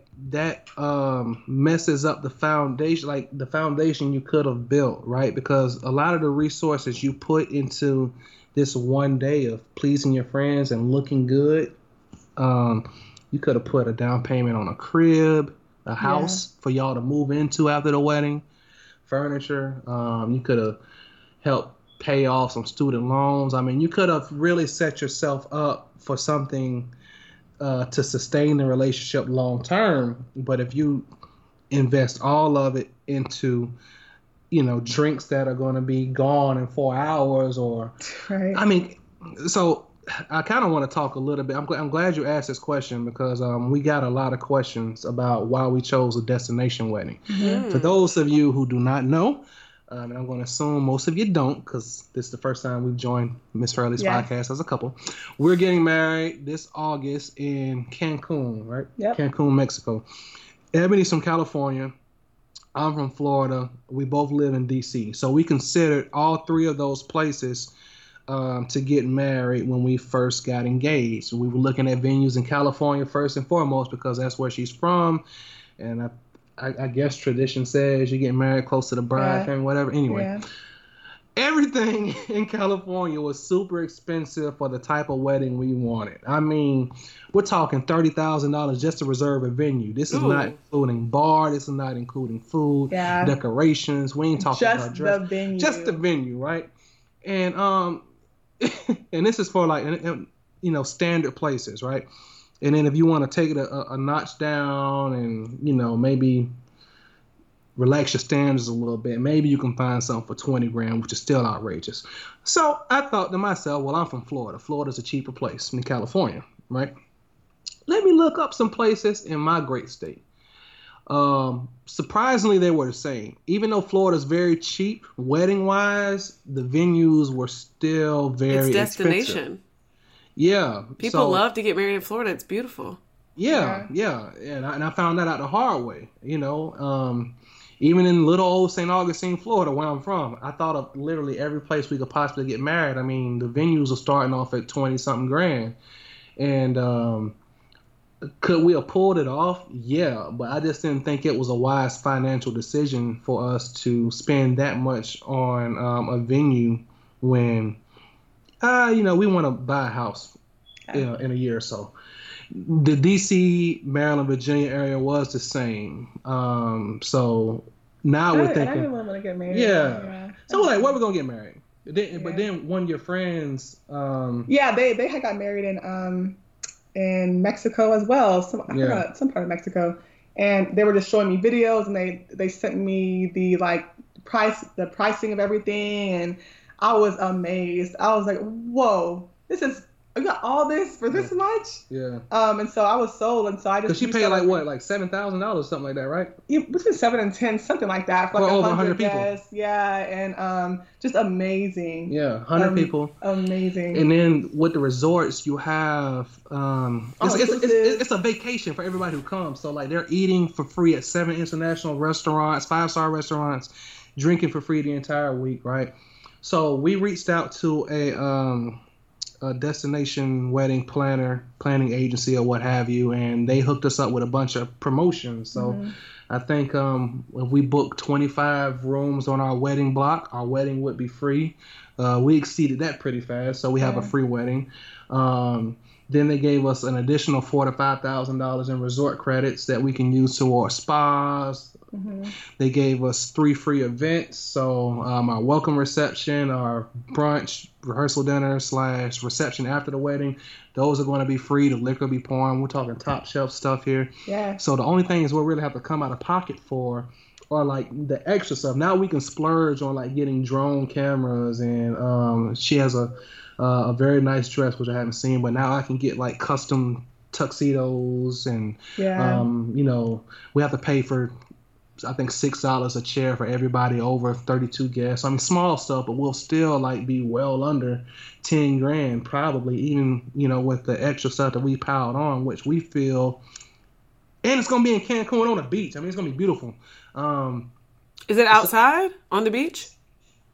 messes up the foundation, like the foundation you could have built, right? Because a lot of the resources you put into this one day of pleasing your friends and looking good, you could have put a down payment on a crib, a house for y'all to move into after the wedding, furniture. You could have helped pay off some student loans. I mean, you could have really set yourself up for something to sustain the relationship long term. But if you invest all of it into, you know, drinks that are going to be gone in 4 hours or, right. I mean, so I kind of want to talk a little bit. I'm glad you asked this question because we got a lot of questions about why we chose a destination wedding. Mm. For those of you who do not know, and I'm going to assume most of you don't because this is the first time we've joined Miss Hurley's podcast as a couple. We're getting married this August in Cancun, right? Yep. Cancun, Mexico. Ebony's from California. I'm from Florida. We both live in D.C. So we considered all three of those places to get married when we first got engaged. We were looking at venues in California first and foremost because that's where she's from. And I guess tradition says you get married close to the bride thing, whatever. Anyway, everything in California was super expensive for the type of wedding we wanted. I mean, we're talking $30,000 just to reserve a venue. This is not including bar. This is not including food, decorations. We ain't talking about dress. The venue. Just the venue, right? And and this is for like, you know, standard places, right? And then if you want to take it a notch down and, you know, maybe relax your standards a little bit, maybe you can find something for $20,000, which is still outrageous. So I thought to myself, well, I'm from Florida. Florida's a cheaper place than California, right? Let me look up some places in my great state. Surprisingly, they were the same. Even though Florida's very cheap, wedding-wise, the venues were still very expensive. It's destination. Yeah. People love to get married in Florida. It's beautiful. Yeah. And I found that out the hard way, you know. Even in little old St. Augustine, Florida, where I'm from, I thought of literally every place we could possibly get married. I mean, the venues are starting off at $20-something grand. And could we have pulled it off? Yeah. But I just didn't think it was a wise financial decision for us to spend that much on a venue when... you know, we want to buy a house in a year or so. The D.C., Maryland, Virginia area was the same. So now we're thinking... I didn't want to get married. Yeah. So we're like, where are we going to get married? But then one of your friends... they had got married in Mexico as well. I forgot, some part of Mexico. And they were just showing me videos, and they sent me the, like, pricing of everything, and... I was amazed. I was like, whoa, you got all this for this much? Yeah. And so I was sold. And so I just. Because she paid like $7,000 or something like that, right? Yeah, between 7 and 10, something like that. For over 100 people. Guests. Yeah. And just amazing. Yeah. 100 people. Amazing. And then with the resorts, you have, it's a vacation for everybody who comes. So like they're eating for free at 7 international restaurants, 5-star restaurants, drinking for free the entire week, right? So we reached out to a destination wedding planning agency or what have you, and they hooked us up with a bunch of promotions. So I think if we booked 25 rooms on our wedding block, our wedding would be free. We exceeded that pretty fast, so we have a free wedding. Then they gave us an additional $4,000 to $5,000 in resort credits that we can use towards spas. Mm-hmm. They gave us 3 free events. So our welcome reception, our brunch, rehearsal dinner / reception after the wedding, those are going to be free. The liquor will be pouring. We're talking top shelf stuff here. Yeah. So the only things we'll really have to come out of pocket for are like the extra stuff. Now we can splurge on like getting drone cameras, and she has a very nice dress, which I haven't seen, but now I can get like custom tuxedos, and you know, we have to pay for I think $6 a chair for everybody over 32 guests. I mean, small stuff, but we'll still like be well under 10 grand probably, even, you know, with the extra stuff that we piled on, which we feel, and it's going to be in Cancun on the beach. I mean, it's going to be beautiful. Is it outside on the beach?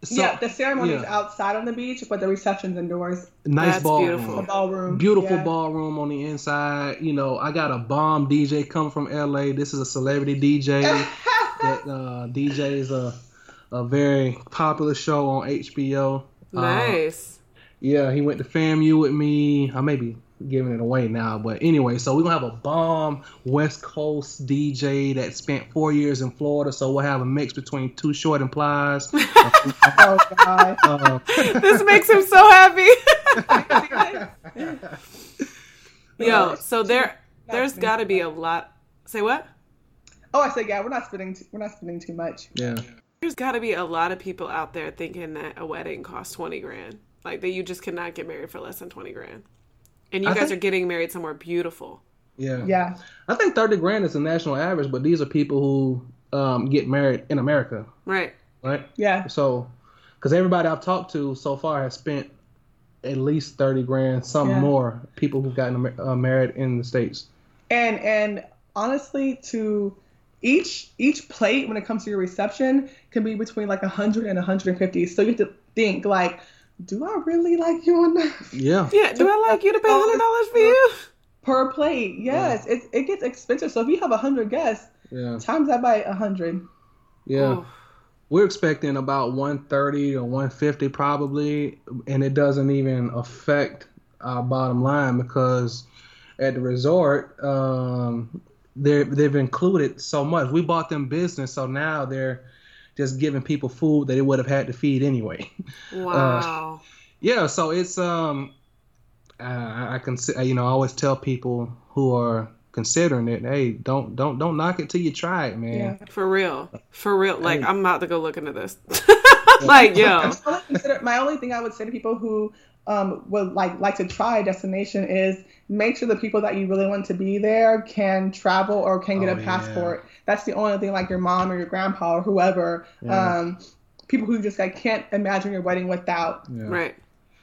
So, yeah, the ceremony is outside on the beach, but the reception's indoors. Nice ballroom. Beautiful ballroom on the inside. You know, I got a bomb DJ coming from LA. This is a celebrity DJ that DJs a very popular show on HBO. Nice. Yeah, he went to FAMU with me. I may be giving it away now, but anyway, so we're gonna have a bomb West Coast DJ that spent 4 years in Florida, so we'll have a mix between Too Short and Plies. Oh God. This makes him so happy. Yo, so there's gotta be a lot. Say what? Oh, I said, yeah, we're not spending too much. Yeah, there's gotta be a lot of people out there thinking that a wedding costs 20 grand, like that you just cannot get married for less than 20 grand. And you guys are getting married somewhere beautiful. Yeah. Yeah. I think 30 grand is the national average, but these are people who get married in America. Right. Right? Yeah. So, because everybody I've talked to so far has spent at least 30 grand, more, people who've gotten married in the States. And honestly, to each plate when it comes to your reception can be between like 100 and 150. So you have to think like, do I really like you enough? Yeah. Yeah. Do I like you to pay $100 for you? Per plate. Yes. Yeah. It gets expensive. So if you have 100 guests, times that by 100. Yeah. Oh. We're expecting about 130 or 150 probably. And it doesn't even affect our bottom line because at the resort, they've included so much. We bought them business. So now they're just giving people food that it would have had to feed anyway. Wow. So it's I can, you know, I always tell people who are considering it, hey, don't knock it till you try it, man. Yeah. For real. Like, I'm about to go look into this. Like, yo. My only thing I would say to people who would like to try a destination is make sure the people that you really want to be there can travel or can get a passport. That's the only thing, like your mom or your grandpa or whoever, people who just like can't imagine your wedding without. Yeah. Right.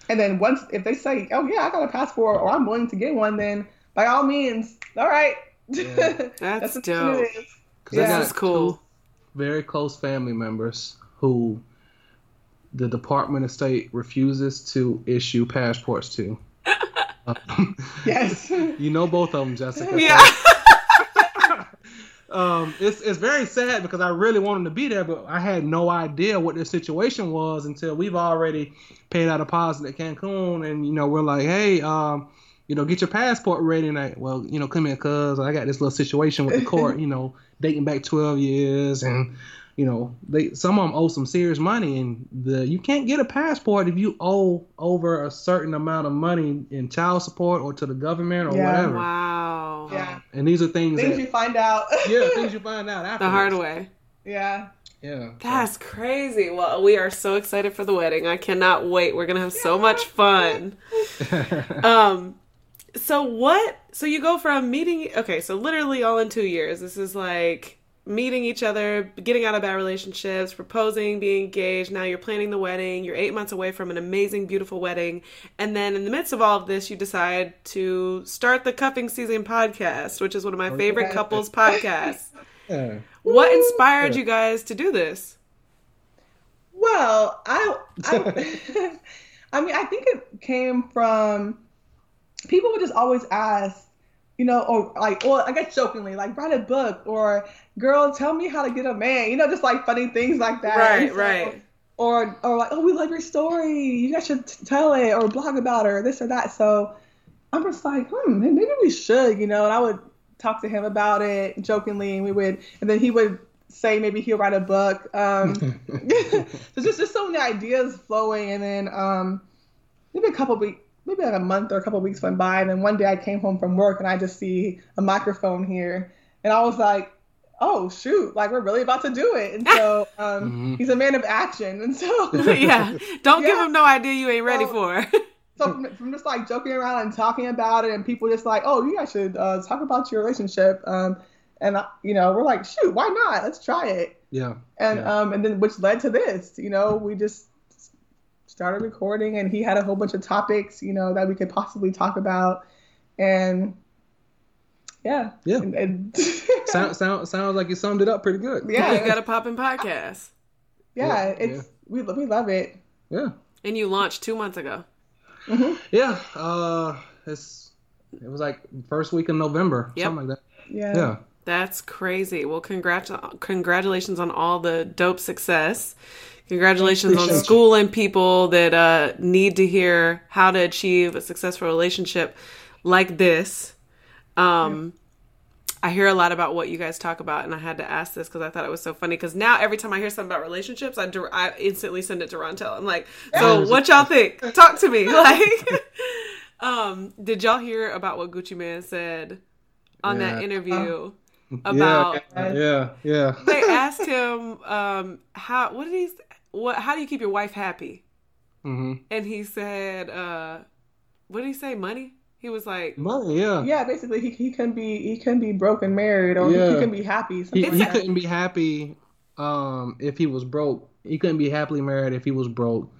And then once, if they say, oh yeah, I got a passport or I'm willing to get one, then by all means, all right. Yeah. That's dope. That's cool. Very close family members who the Department of State refuses to issue passports to. Yes. You know both of them, Jessica. Yeah. So. It's very sad because I really wanted to be there, but I had no idea what their situation was until we've already paid our deposit at Cancun, and you know we're like, hey, you know, get your passport ready, and come here, cuz I got this little situation with the court, you know, dating back 12 years, and you know some of them owe some serious money, and you can't get a passport if you owe over a certain amount of money in child support or to the government or whatever. Wow. Yeah. And these are things that, you find out. Yeah, things you find out afterwards. The hard way. Yeah. Yeah. That's crazy. Well, we are so excited for the wedding. I cannot wait. We're gonna have so much fun. So you go from meeting. Okay, so literally all in 2 years. This is like meeting each other, getting out of bad relationships, proposing, being engaged. Now you're planning the wedding. You're 8 months away from an amazing, beautiful wedding. And then in the midst of all of this, you decide to start the Cuffing Season podcast, which is one of my favorite couples podcasts. Yeah. What inspired you guys to do this? Well, I I mean, I think it came from people would just always ask, you know, or I guess jokingly, like, write a book, or girl, tell me how to get a man, you know, just like funny things like that. Right, so, right. Or like, oh, we love your story. You guys should tell it or blog about it or this or that. So I'm just like, maybe we should, you know, and I would talk to him about it jokingly, and then he would say maybe he'll write a book. So just so many ideas flowing. And then maybe a couple weeks. Maybe like a month or a couple of weeks went by, and then one day I came home from work and I just see a microphone here, and I was like, "Oh shoot! Like we're really about to do it." And so he's a man of action, and so don't give him no idea you ain't ready for. So from just like joking around and talking about it, and people just like, "Oh, you guys should talk about your relationship." And, you know, we're like, shoot, why not? Let's try it. Yeah. And then which led to this, you know, we just started recording and he had a whole bunch of topics, you know, that we could possibly talk about. And yeah. Yeah. And sounds like you summed it up pretty good. Yeah. You got a poppin' podcast. Yeah. We love it. Yeah. And you launched 2 months ago. Mm-hmm. Yeah. It was like first week in November. Yep. Something like that. Yeah. Yeah. That's crazy. Well, congratulations on all the dope success. Congratulations on schooling people that need to hear how to achieve a successful relationship like this. I hear a lot about what you guys talk about, and I had to ask this because I thought it was so funny. Because now every time I hear something about relationships, I instantly send it to Rontel. I'm like, so what y'all think? Talk to me. Like, did y'all hear about what Gucci Man said on that interview? About they asked him how do you keep your wife happy? Mm-hmm. And he said, what did he say? Money. He was like, money, yeah. Yeah, basically, he couldn't be broke and married, or he couldn't be happy. He couldn't be happy if he was broke. He couldn't be happily married if he was broke.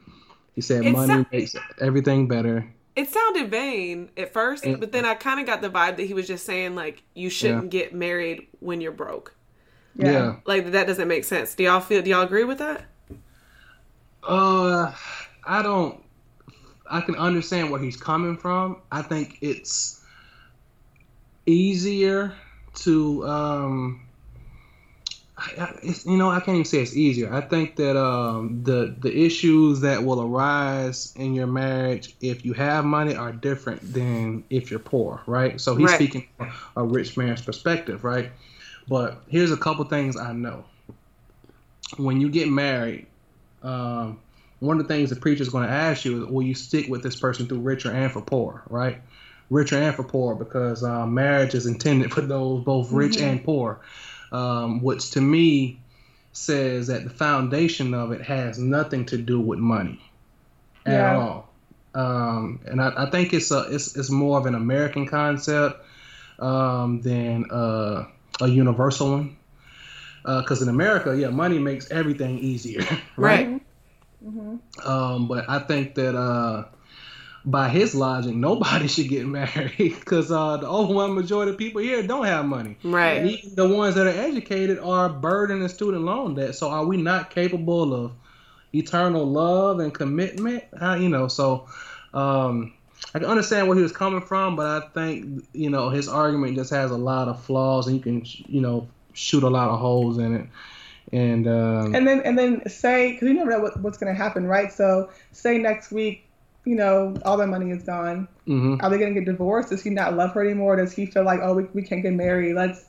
He said money makes everything better. It sounded vain at first, but then I kind of got the vibe that he was just saying, like, you shouldn't get married when you're broke. Yeah. Like, that doesn't make sense. Do y'all agree with that? I can understand where he's coming from. I think it's easier to, I can't even say it's easier. I think that the issues that will arise in your marriage if you have money are different than if you're poor, right? So he's speaking from a rich man's perspective, right? But here's a couple things I know. When you get married, one of the things the preacher's going to ask you is, will you stick with this person through richer and for poor, right? Richer and for poor, because marriage is intended for those both rich and poor, which to me says that the foundation of it has nothing to do with money at all. And I think it's more of an American concept than a universal one. Because in America, money makes everything easier, right? Right. Mm-hmm. But I think that by his logic, nobody should get married because the overwhelming majority of people here don't have money. Right. And even the ones that are educated are burdened in student loan debt. So are we not capable of eternal love and commitment? I can understand where he was coming from, but I think, you know, his argument just has a lot of flaws, and you can, you know, shoot a lot of holes in it. And then say, because you never know what's going to happen, right? So say next week, you know, all their money is gone. Mm-hmm. Are they going to get divorced? Does he not love her anymore? Does he feel like, oh, we can't get married? That's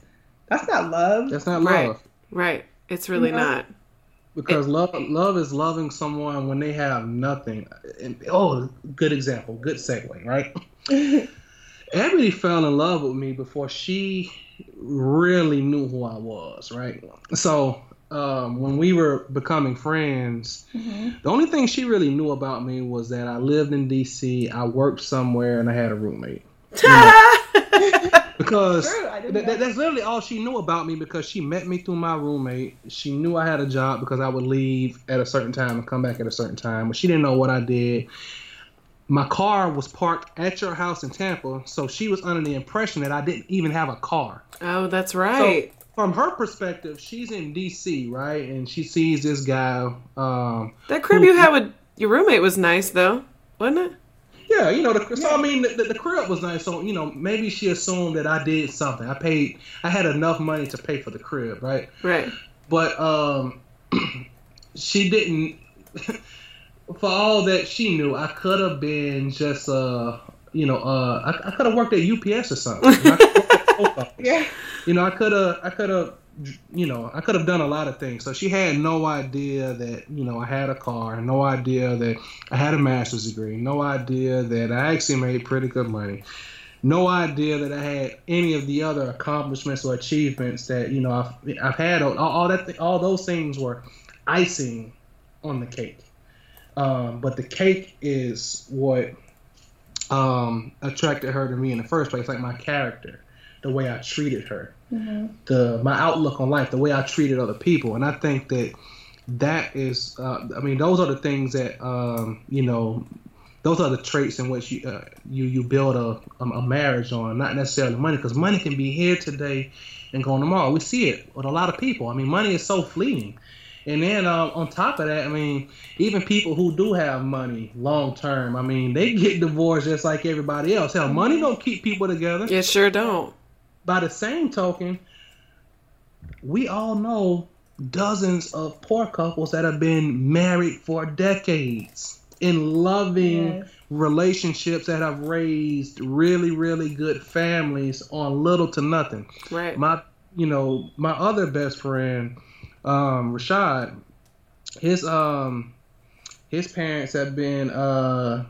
not love. That's not love. Right. It's really not. Because love is loving someone when they have nothing. And, good example. Good segue, right? Ebony fell in love with me before she really knew who I was, right? So... when we were becoming friends, the only thing she really knew about me was that I lived in D.C., I worked somewhere, and I had a roommate. You know? Because that's literally all she knew about me, because she met me through my roommate. She knew I had a job because I would leave at a certain time and come back at a certain time, but she didn't know what I did. My car was parked at your house in Tampa, so she was under the impression that I didn't even have a car. Oh, that's right. So, from her perspective, she's in D.C., right? And she sees this guy. That crib you had with your roommate was nice, though, wasn't it? Yeah, you know, the crib was nice. So, you know, maybe she assumed that I did something. I had enough money to pay for the crib, right? Right. But she didn't, for all that she knew, I could have been just, I could have worked at UPS or something. Yeah. You know, I could have done a lot of things. So she had no idea that, you know, I had a car, no idea that I had a master's degree, no idea that I actually made pretty good money, no idea that I had any of the other accomplishments or achievements that, you know, I've had. All those things were icing on the cake. But the cake is what attracted her to me in the first place, like my character. the way I treated her, my outlook on life, the way I treated other people. And I think that that is, those are the things that, those are the traits in which you build a marriage on, not necessarily money, because money can be here today and gone tomorrow. We see it with a lot of people. I mean, money is so fleeting. And then on top of that, I mean, even people who do have money long term, I mean, they get divorced just like everybody else. Hell, money don't keep people together. It sure don't. By the same token, we all know dozens of poor couples that have been married for decades in loving relationships that have raised really, really good families on little to nothing. Right. My other best friend, Rashad, his parents have been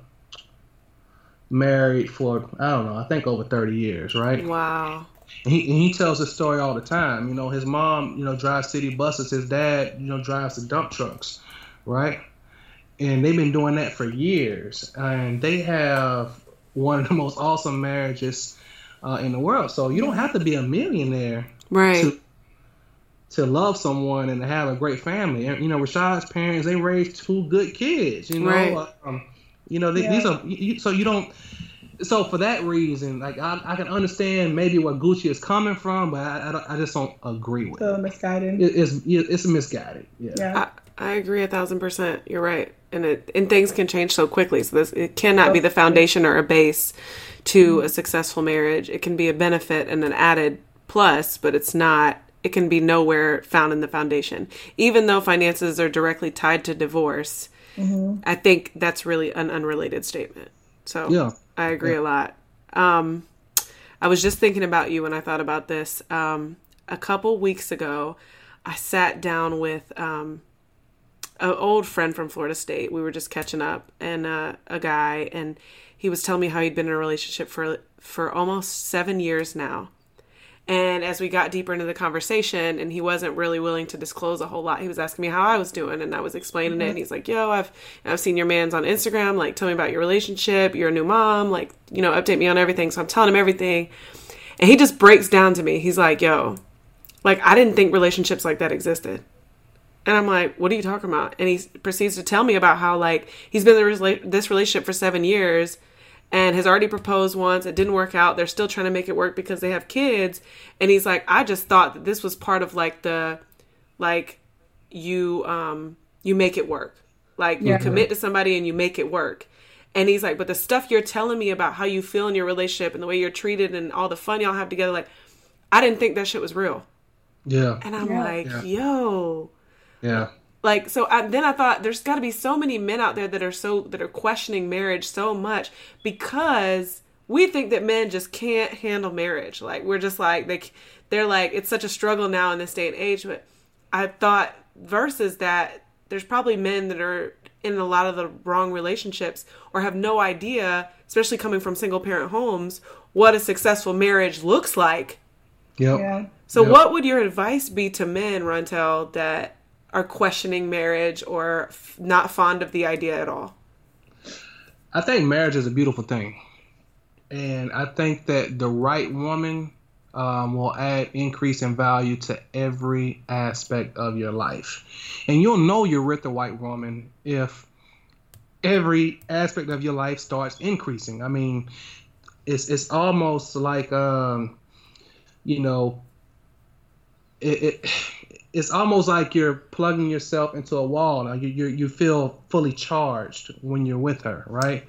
married for, I think over 30 years, right? Wow. He tells this story all the time. His mom, drives city buses. His dad, drives the dump trucks, right? And they've been doing that for years. And they have one of the most awesome marriages in the world. So you don't have to be a millionaire to love someone and to have a great family. And, Rashad's parents, they raised two good kids, So for that reason, like I can understand maybe where Gucci is coming from, but I just don't agree with it. So misguided. It's misguided. Yeah. I agree 1,000%. You're right. And things can change so quickly. So it cannot be the foundation or a base to a successful marriage. It can be a benefit and an added plus, but it's not. It can be nowhere found in the foundation. Even though finances are directly tied to divorce, I think that's really an unrelated statement. So I agree a lot. I was just thinking about you when I thought about this. A couple weeks ago, I sat down with an old friend from Florida State. We were just catching up, and a guy, and he was telling me how he'd been in a relationship for almost 7 years now. And as we got deeper into the conversation, and he wasn't really willing to disclose a whole lot, he was asking me how I was doing, and I was explaining it. And he's like, I've seen your man's on Instagram. Like, tell me about your relationship. You're a new mom. Like, update me on everything. So I'm telling him everything. And he just breaks down to me. He's like, I didn't think relationships like that existed. And I'm like, what are you talking about? And he proceeds to tell me about how, he's been in this relationship for 7 years and has already proposed once. It didn't work out. They're still trying to make it work because they have kids. And he's like, I just thought that this was part of you make it work. You commit to somebody and you make it work. And he's like, but the stuff you're telling me about how you feel in your relationship and the way you're treated and all the fun y'all have together, I didn't think that shit was real. Yeah. And I'm Yeah. So then I thought there's got to be so many men out there that are questioning marriage so much because we think that men just can't handle marriage. We're just they're it's such a struggle now in this day and age. But I thought versus that there's probably men that are in a lot of the wrong relationships or have no idea, especially coming from single parent homes, what a successful marriage looks like. Yep. Yeah. So what would your advice be to men, Rontel, that are questioning marriage or not fond of the idea at all? I think marriage is a beautiful thing. And I think that the right woman will add increase in value to every aspect of your life. And you'll know you're with the right woman if every aspect of your life starts increasing. I mean, it's almost like, it's almost like you're plugging yourself into a wall. Now you feel fully charged when you're with her, right?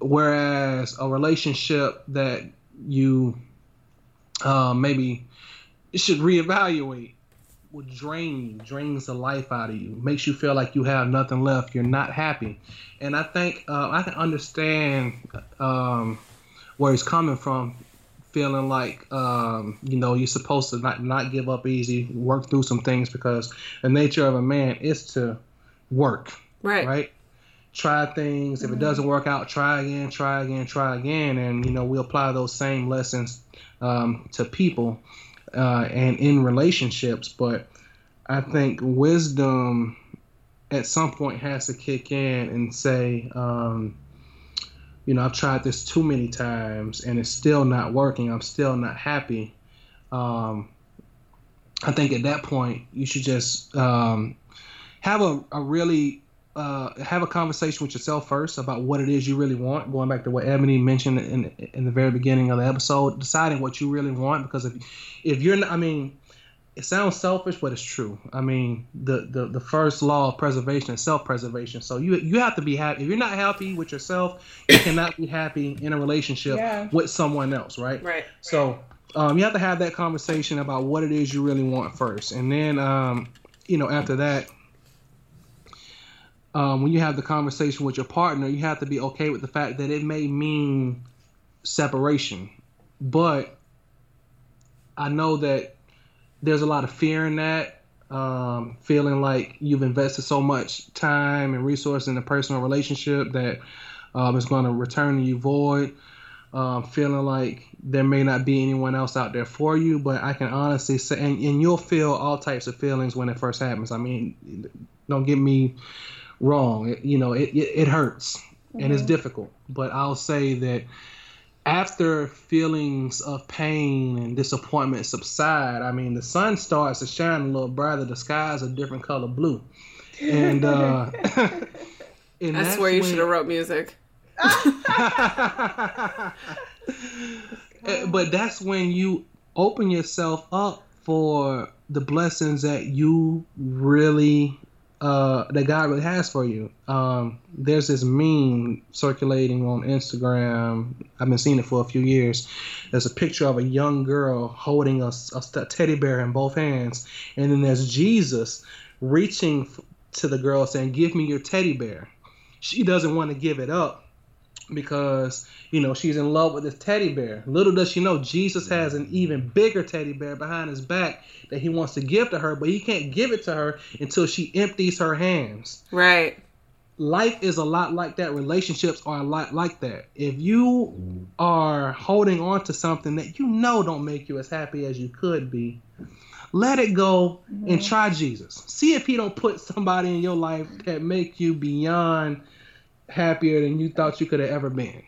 Whereas a relationship that you maybe should reevaluate will drains the life out of you, makes you feel like you have nothing left, you're not happy. And I think I can understand where he's coming from. Feeling like, you're supposed to not give up easy, work through some things because the nature of a man is to work, right? Try things. If it doesn't work out, try again. And, we apply those same lessons to people and in relationships. But I think wisdom at some point has to kick in and say, you know, I've tried this too many times and it's still not working. I'm still not happy. I think at that point you should just have a conversation with yourself first about what it is you really want. Going back to what Ebony mentioned in the very beginning of the episode, deciding what you really want, because if you're not, I mean, it sounds selfish, but it's true. I mean, the first law of preservation is self-preservation. So you have to be happy. If you're not happy with yourself, you cannot be happy in a relationship with someone else, right? Right. So you have to have that conversation about what it is you really want first, and then you know, after that. When you have the conversation with your partner, you have to be okay with the fact that it may mean separation. But I know that there's a lot of fear in that, feeling like you've invested so much time and resource in a personal relationship that it's going to return to you void, feeling like there may not be anyone else out there for you. But I can honestly say, and you'll feel all types of feelings when it first happens. I mean, don't get me wrong. It hurts and it's difficult, but I'll say that after feelings of pain and disappointment subside, I mean, the sun starts to shine a little brighter. The sky's a different color blue. And, and I swear you should have wrote music. But that's when you open yourself up for the blessings that you really that God really has for you. There's this meme circulating on Instagram. I've been seeing it for a few years. There's a picture of a young girl holding a teddy bear in both hands. And then there's Jesus reaching to the girl saying, "Give me your teddy bear." She doesn't want to give it up because, you know, she's in love with this teddy bear. Little does she know, Jesus has an even bigger teddy bear behind his back that he wants to give to her, but he can't give it to her until she empties her hands. Right. Life is a lot like that. Relationships are a lot like that. If you are holding on to something that you know don't make you as happy as you could be, let it go and try Jesus. See if he don't put somebody in your life that make you beyond happier than you thought you could have ever been.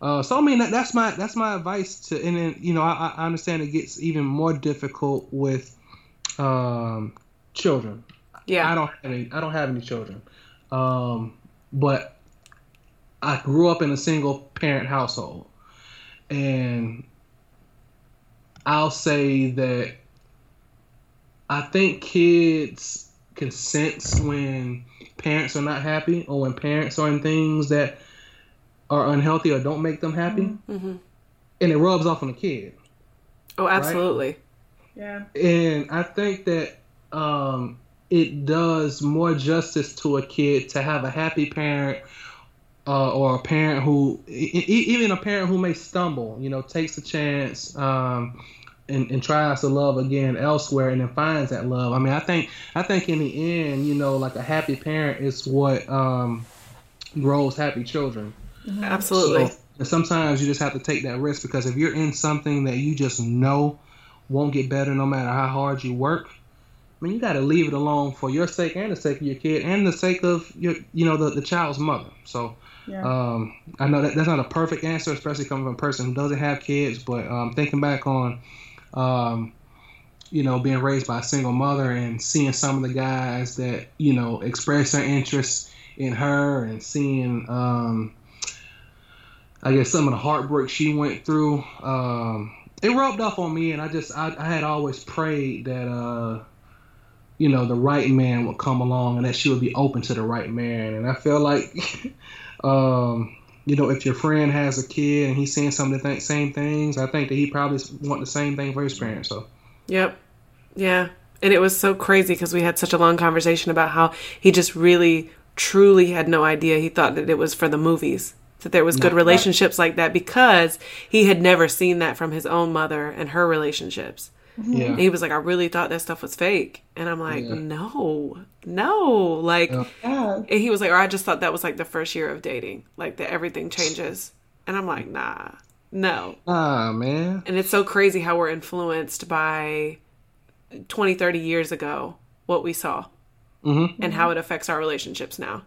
So I mean, that's my advice to. And then, you know, I understand it gets even more difficult with children. Yeah, I don't have any children, but I grew up in a single parent household, and I'll say that I think kids can sense when parents are not happy, or when parents are in things that are unhealthy or don't make them happy, and it rubs off on the kid. Oh, absolutely. Right? Yeah. And I think that it does more justice to a kid to have a happy parent, or a parent who, even a parent who may stumble, you know, takes a chance, and tries to love again elsewhere, and then finds that love. I mean, I think in the end, you know, like a happy parent is what grows happy children. Absolutely. So, and sometimes you just have to take that risk, because if you're in something that you just know won't get better no matter how hard you work, I mean, you got to leave it alone for your sake and the sake of your kid and the sake of your, you know, the child's mother. So. Yeah. I know that's not a perfect answer, especially coming from a person who doesn't have kids, but thinking back on you know, being raised by a single mother and seeing some of the guys that, you know, express their interest in her, and seeing I guess some of the heartbreak she went through, it rubbed off on me, and I had always prayed that you know, the right man would come along and that she would be open to the right man. And I feel like you know, if your friend has a kid and he's seeing some of the same things, I think that he probably want the same thing for his parents. So. Yep. Yeah. And it was so crazy because we had such a long conversation about how he just really, truly had no idea. He thought that it was for the movies, that there was good relationships like that, because he had never seen that from his own mother and her relationships. Yeah. And he was like, I really thought that stuff was fake. And I'm like, no. Like, and he was like, or I just thought that was like the first year of dating, like that everything changes. And I'm like, no. Oh, man. And it's so crazy how we're influenced by 20, 30 years ago, what we saw and how it affects our relationships now.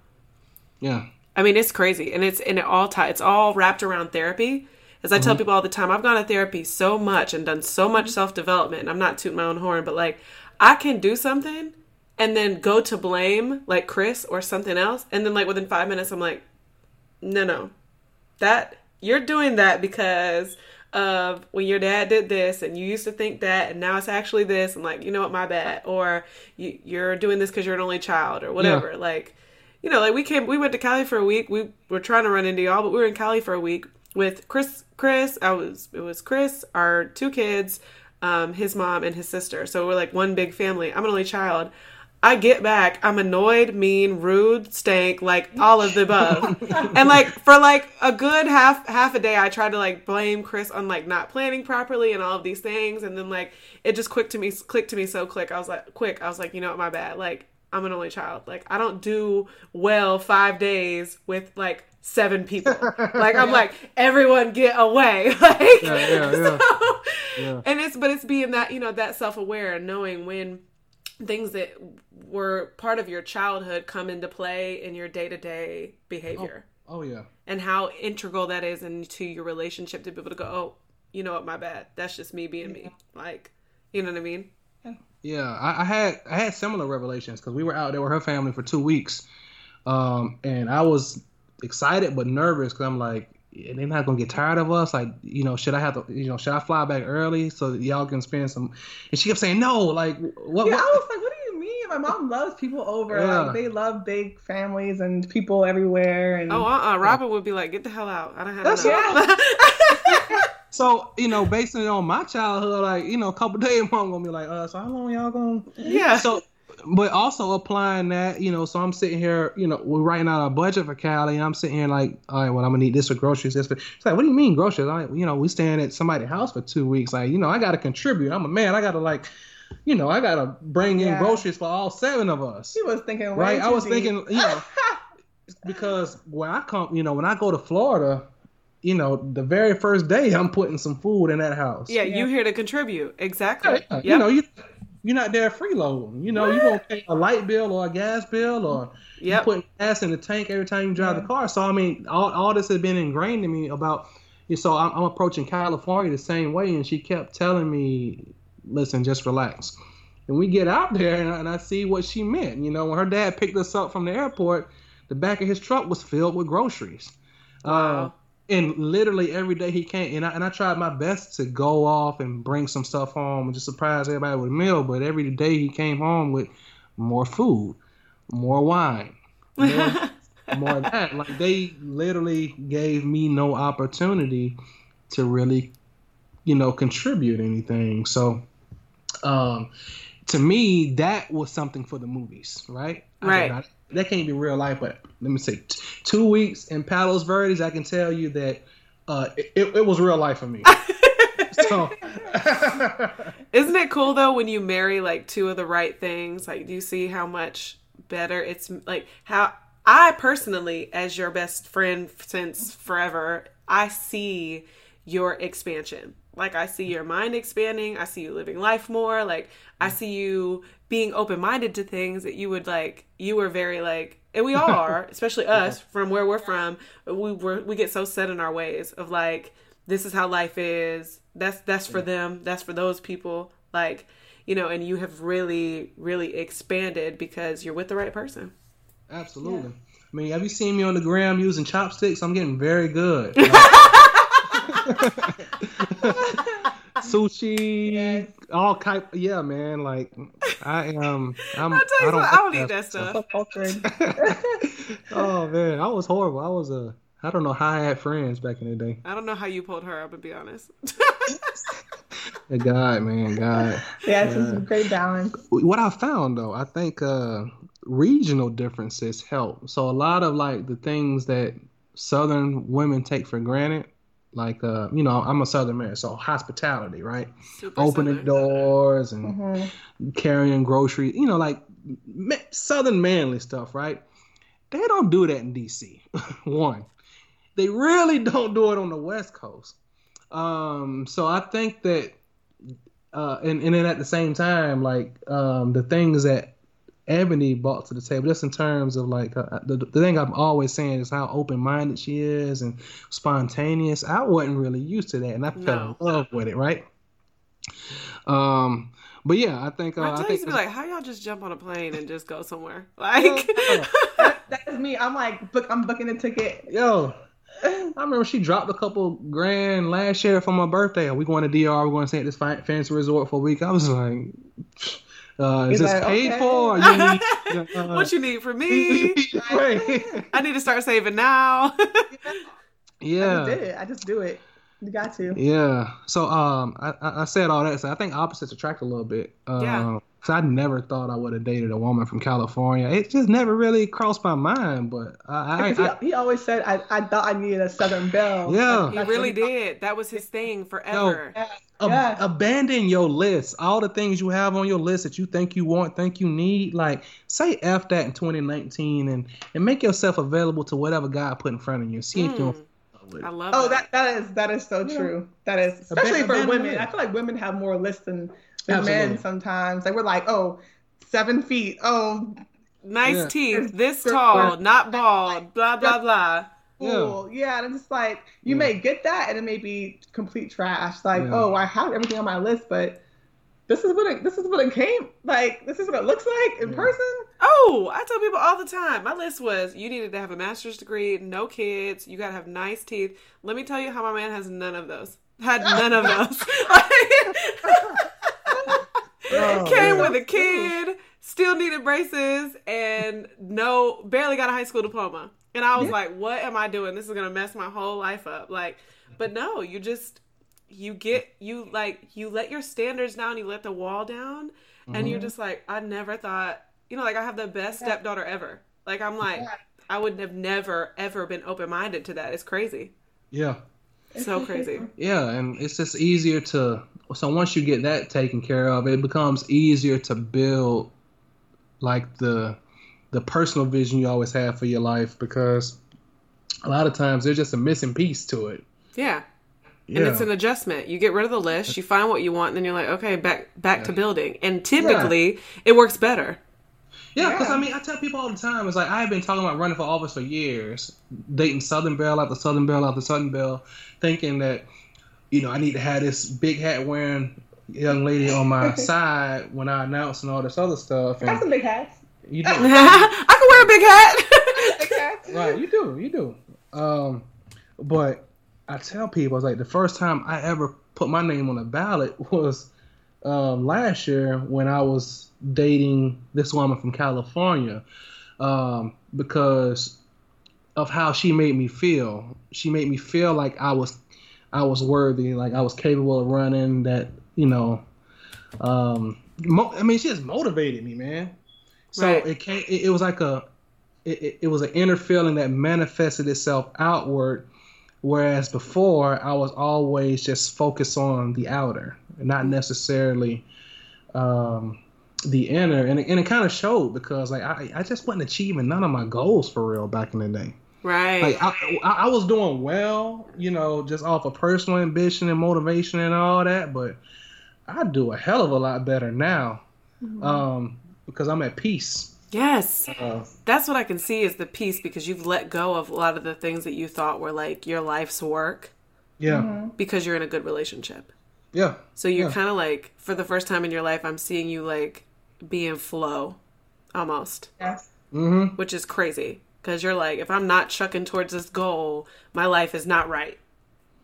Yeah. I mean, it's crazy. And it's all wrapped around therapy. As I tell people all the time, I've gone to therapy so much and done so much self-development, and I'm not tooting my own horn, but like I can do something and then go to blame like Chris or something else. And then like within 5 minutes, I'm like, no, that you're doing that because of when your dad did this and you used to think that and now it's actually this. And like, you know what, my bad. Or you're doing this because you're an only child or whatever. Yeah. Like, you know, like we went to Cali for a week. We were trying to run into y'all, but we were in Cali for a week with Chris, our two kids, his mom and his sister. So we're like one big family. I'm an only child. I get back, I'm annoyed, mean, rude, stank, like all of the above. And like for like a good half a day, I tried to like blame Chris on like not planning properly and all of these things. And then like it just clicked to me. I was like, you know what, my bad. Like I'm an only child. Like I don't do well 5 days with like 7 people. Like I'm like, everyone get away. Like so. And it's being that, you know, that self-aware and knowing when things that were part of your childhood come into play in your day-to-day behavior. Oh yeah. And how integral that is into your relationship to be able to go, oh, you know what, my bad. That's just me being me. Like, you know what I mean? Yeah. I had similar revelations because we were out there with her family for 2 weeks. And I was excited but nervous because I'm like, they're not gonna get tired of us. Like, you know, should I fly back early so that y'all can spend some? And she kept saying no. Like, what? Yeah, I was like, what do you mean? My mom loves people over. Yeah. Like, they love big families and people everywhere. And Robert would be like, get the hell out. I don't have. That's right. So, you know, based on my childhood, like, you know, a couple days mom gonna be like, so how long y'all gonna? Yeah. So. But also applying that, you know, so I'm sitting here, you know, we're writing out our budget for Cali, and I'm sitting here like, all right, well, I'm going to need this for groceries, this for... It's like, what do you mean groceries? Like, you know, we staying at somebody's house for 2 weeks. Like, you know, I got to contribute. I'm a man. I got to, like, you know, I got to bring in groceries for all 7 of us. He was thinking, right? I was thinking, you know, because when I go to Florida... You know, the very first day, I'm putting some food in that house. Yeah, you here to contribute. Exactly. Yeah, yep. You know, you're not there freeloading. You know, you're going to pay a light bill or a gas bill or you're putting gas in the tank every time you drive the car. So, I mean, all this has been ingrained in me about, so I'm approaching California the same way. And she kept telling me, listen, just relax. And we get out there and I see what she meant. You know, when her dad picked us up from the airport, the back of his truck was filled with groceries. Wow. And literally every day he came, and I tried my best to go off and bring some stuff home and just surprise everybody with a meal. But every day he came home with more food, more wine, more that. Like they literally gave me no opportunity to really, you know, contribute anything. So, to me, that was something for the movies, right? Right. That can't be real life, but let me say, 2 weeks in Palos Verdes, I can tell you that it was real life for me. So, isn't it cool, though, when you marry, like, 2 of the right things? Like, do you see how much better it's, like, how I personally, as your best friend since forever, I see your expansion. Like, I see your mind expanding. I see you living life more. Like, I see you being open-minded to things that you would, like, you were very, like, and we all are, especially us, from where we're from. We get so set in our ways of, like, this is how life is. That's for them. That's for those people. Like, you know, and you have really, really expanded because you're with the right person. Absolutely. Yeah. I mean, have you seen me on the gram using chopsticks? I'm getting very good. Sushi, all type. Yeah, man. Like I am. I don't eat that stuff. Oh man, I was horrible. I don't know how I had friends back in the day. I don't know how you pulled her up, to be honest. God, man, God. Yeah, it's a great balance. What I found though, I think regional differences help. So a lot of like the things that Southern women take for granted. Like, you know, I'm a Southern man, so hospitality, right? Super opening Southern doors and carrying groceries, you know, like Southern manly stuff, right? They don't do that in D.C. One, they really don't do it on the West Coast. So I think that, and then at the same time, like the things that Ebony brought to the table, just in terms of like the thing I'm always saying is how open-minded she is and spontaneous. I wasn't really used to that, and I fell in love with it, right? But yeah, I think I used to be like, how y'all just jump on a plane and just go somewhere? Like, that's me. I'm like, I'm booking a ticket. Yo, I remember she dropped a couple grand last year for my birthday. We going to DR. We're going to stay at this fancy resort for a week. I was like, is this like, paid for? You need, what you need from me? Right. I need to start saving now. Yeah. I just do it. You got to. Yeah. So I said all that. So I think opposites attract a little bit. Yeah. Because I never thought I would have dated a woman from California. It just never really crossed my mind. But he always said I thought I needed a Southern belle. Yeah. Like, he really did. That was his thing forever. Yo, abandon your list. All the things you have on your list that you think you want, think you need. Like, say F that in 2019 and make yourself available to whatever God put in front of you. See if you're I love that is so true. That is, especially for women. I feel like women have more lists than men sometimes. Like, we're like, 7 feet, teeth, this tall, not bald, blah blah blah. Cool. Yeah, and I'm just like, you may get that and it may be complete trash. Like, I have everything on my list, but this is what it looks like in person. Oh, I tell people all the time, my list was, you needed to have a master's degree, no kids, you got to have nice teeth. Let me tell you how my man has none of those. Had none of those. Came with a kid, still needed braces, and barely got a high school diploma. And I was like, what am I doing? This is going to mess my whole life up. Like, but no, you just... you let your standards down, you let the wall down, and you're just like, I never thought, I have the best stepdaughter ever. Like, I'm like, I would have never, ever been open-minded to that. It's crazy. Yeah. So crazy. Yeah. And it's just easier so once you get that taken care of, it becomes easier to build like the personal vision you always have for your life, because a lot of times there's just a missing piece to it. Yeah. Yeah. And it's an adjustment. You get rid of the list, you find what you want, and then you're like, okay, back to building. And typically, it works better. Yeah, because, I tell people all the time, it's like, I've been talking about running for office for years, dating Southern belle after Southern belle after Southern belle, thinking that, I need to have this big hat-wearing young lady on my side when I announce and all this other stuff. And I got some big hats. You do. I can wear a big hat. Right, you do. But... I tell people, I was like, the first time I ever put my name on a ballot was last year when I was dating this woman from California, because of how she made me feel. She made me feel like I was worthy, like I was capable of running. That she just motivated me, man. So it was an inner feeling that manifested itself outward. Whereas before, I was always just focused on the outer, not necessarily the inner. And it kind of showed, because like I just wasn't achieving none of my goals for real back in the day. Right. Like I was doing well, just off of personal ambition and motivation and all that. But I do a hell of a lot better now, because I'm at peace. Yes. That's what I can see is the peace, because you've let go of a lot of the things that you thought were like your life's work. Yeah. Because you're in a good relationship. Yeah. So you're kind of like, for the first time in your life, I'm seeing you like be in flow almost. Yes. Mm-hmm. Which is crazy, because you're like, if I'm not chucking towards this goal, my life is not right.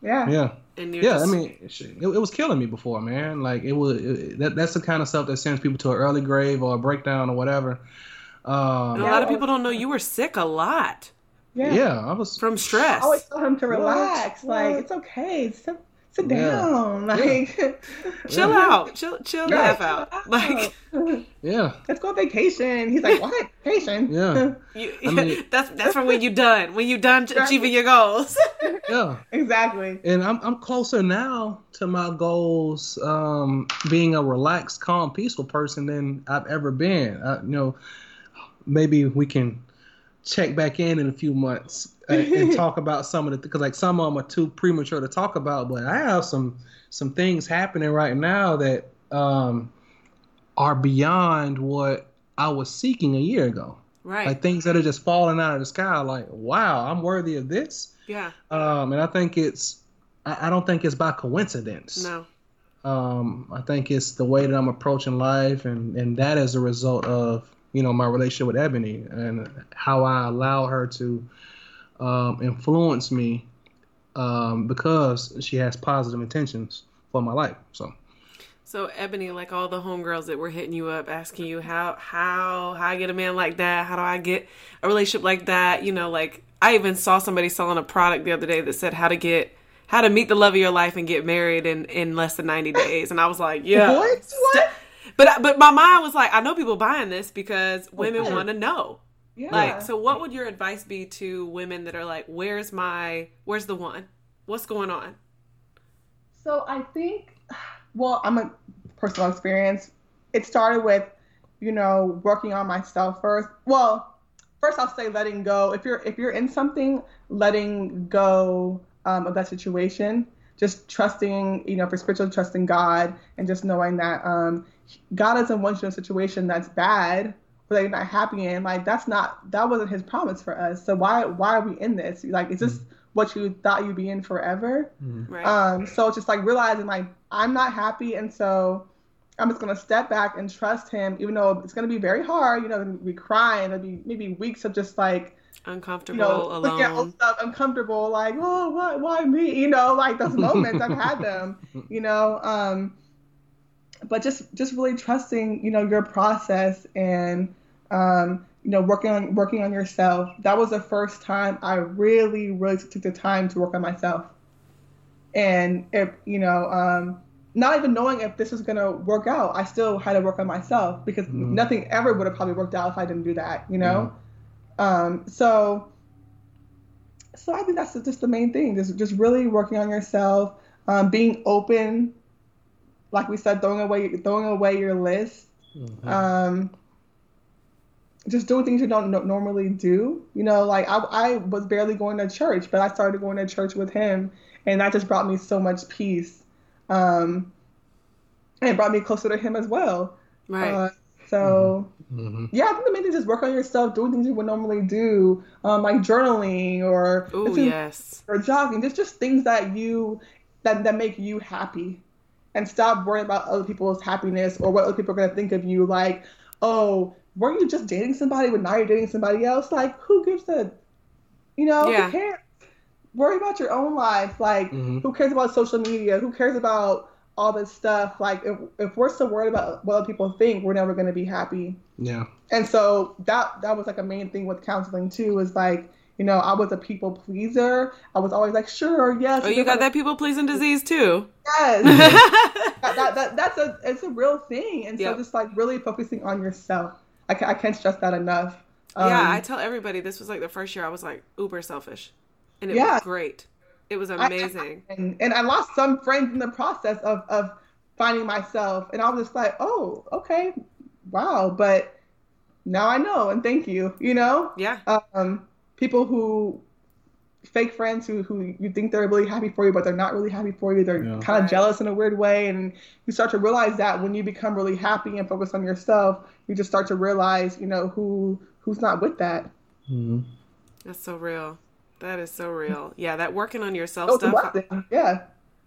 Yeah. Yeah. And you're I mean, it was killing me before, man. Like that's the kind of stuff that sends people to an early grave or a breakdown or whatever. A lot of people don't know you were sick a lot. Yeah, I was from stress. I always tell him to relax. Like, it's okay. Sit down. Like, chill out. Chill laugh out. Like, let's go on vacation. He's like, what? Vacation? Yeah. That's from when you done achieving your goals. Yeah, exactly. And I'm closer now to my goals, being a relaxed, calm, peaceful person than I've ever been. Maybe we can check back in a few months and talk about some of the, because like some of them are too premature to talk about, but I have some things happening right now that are beyond what I was seeking a year ago. Right. Like things that are just falling out of the sky. Like, wow, I'm worthy of this. Yeah. And I think I don't think it's by coincidence. No. I think it's the way that I'm approaching life, and that is a result of, you know, my relationship with Ebony and how I allow her to influence me because she has positive intentions for my life. So Ebony, like all the homegirls that were hitting you up, asking you how I get a man like that, how do I get a relationship like that? You know, like I even saw somebody selling a product the other day that said how to meet the love of your life and get married in less than 90 days. And I was like, yeah. What? But my mind was like, I know people buying this because women want to know. Yeah. Like, so what would your advice be to women that are like, where's the one? What's going on? So I think, well, I'm a personal experience. It started with, you know, working on myself first. Well, first I'll say letting go. If you're in something, letting go of that situation, just trusting, you know, for spiritual, trusting God, and just knowing that God doesn't want you in a situation that's bad or that you're not happy in. Like that wasn't His promise for us. So why are we in this? Like, is this what you thought you'd be in forever? Mm-hmm. Right. So it's just like realizing like I'm not happy, and so I'm just gonna step back and trust Him, even though it's gonna be very hard. You know, we'll be crying. There'll be maybe weeks of just like. Uncomfortable, you know, alone. Looking at old stuff, uncomfortable, like, oh, what? Why me? You know, like those moments, I've had them, you know. But just really trusting, you know, your process and, you know, working on yourself. That was the first time I really, really took the time to work on myself. And, not even knowing if this was going to work out, I still had to work on myself because nothing ever would have probably worked out if I didn't do that, you know. Mm. So I think that's just the main thing, just really working on yourself, being open, like we said, throwing away your list, mm-hmm. Just doing things you don't normally do. You know, like I was barely going to church, but I started going to church with him, and that just brought me so much peace. And it brought me closer to him as well. Right. So, mm-hmm. Yeah, I think the main thing is just work on yourself, doing things you would normally do, like journaling or or jogging. There's just things that that make you happy, and stop worrying about other people's happiness or what other people are going to think of you. Like, oh, weren't you just dating somebody, but now you're dating somebody else? Like, who gives a, you know, who cares? Worry about your own life. Like, who cares about social media? Who cares about all this stuff? Like if we're so worried about what other people think, we're never going to be happy. Yeah. And so that was like a main thing with counseling too, is like, you know, I was a people pleaser. I was always like, sure, yes. Oh, you got that people pleasing disease too. Yes. It's a real thing. And so just like really focusing on yourself. I can't stress that enough. I tell everybody this was like the first year I was like uber selfish, and it was great. It was amazing. And I lost some friends in the process of finding myself. And I was just like, oh, okay, wow. But now I know, and thank you, you know? Yeah. People who, fake friends who you think they're really happy for you, but they're not really happy for you. They're kind of jealous in a weird way. And you start to realize that when you become really happy and focus on yourself, you just start to realize, you know, who's not with that. Mm-hmm. That's so real. That is so real. Yeah, that working on yourself stuff. Yeah.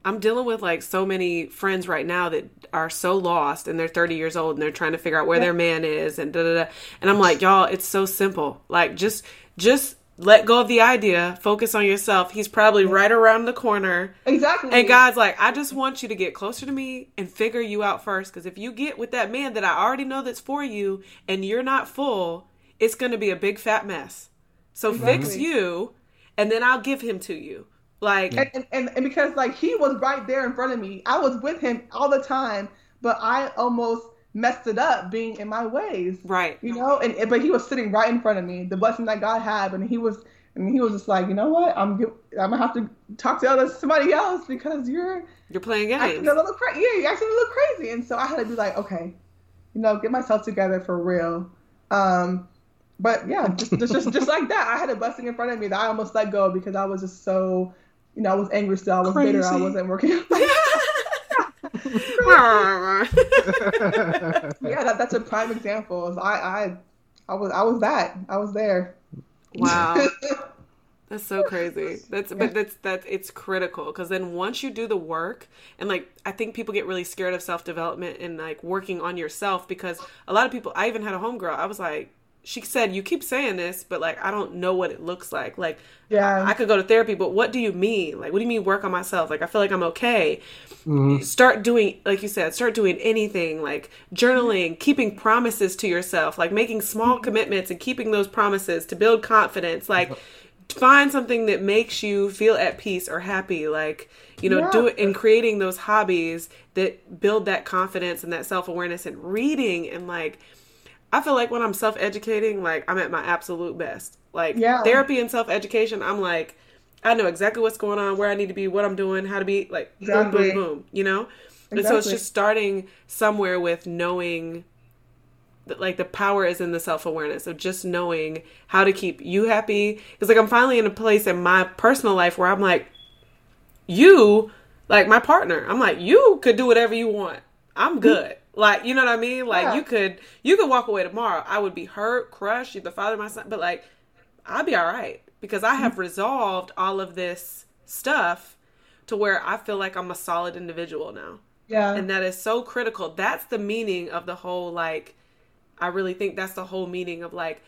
I'm dealing with like so many friends right now that are so lost, and they're 30 years old and they're trying to figure out where their man is and da-da-da. And I'm like, y'all, it's so simple. Like just let go of the idea, focus on yourself. He's probably right around the corner. Exactly. And God's like, I just want you to get closer to me and figure you out first, because if you get with that man that I already know that's for you and you're not full, it's going to be a big fat mess. So fix you. And then I'll give him to you. Like and because like he was right there in front of me. I was with him all the time, but I almost messed it up being in my ways. Right. You know, and but he was sitting right in front of me, the blessing that God had, and he was just like, you know what? I'm gonna have to talk to somebody else because you're playing games. You're acting a little crazy. And so I had to be like, okay, you know, get myself together for real. But yeah, just like that. I had a blessing in front of me that I almost let go because I was just so, you know, I was angry still. I was bitter. I wasn't working. Yeah, that's a prime example. I was that. I was there. Wow. That's so crazy. It's critical, because then once you do the work, and like, I think people get really scared of self-development and like working on yourself, because a lot of people, I even had a homegirl. I was like, she said, you keep saying this, but like, I don't know what it looks like. Like, yeah, I could go to therapy, but what do you mean? Like, what do you mean work on myself? Like, I feel like I'm okay. Mm-hmm. Start doing, like you said, start doing anything, like journaling, keeping promises to yourself, like making small commitments and keeping those promises to build confidence. Like, find something that makes you feel at peace or happy. Like, you know, do it, and creating those hobbies that build that confidence and that self-awareness, and reading. And like, I feel like when I'm self-educating, like, I'm at my absolute best. Like, therapy and self-education, I'm like, I know exactly what's going on, where I need to be, what I'm doing, how to be, like, boom, boom, boom, you know? Exactly. And so it's just starting somewhere with knowing that, like, the power is in the self-awareness of just knowing how to keep you happy. Because, like, I'm finally in a place in my personal life where I'm like, you, like, my partner, I'm like, you could do whatever you want. I'm good. Like, you know what I mean? Like, you could walk away tomorrow. I would be hurt, crushed, you're the father of my son. But, like, I'll be all right, because I have resolved all of this stuff to where I feel like I'm a solid individual now. Yeah. And that is so critical. That's the meaning of the whole, like, I really think that's the whole meaning of, like,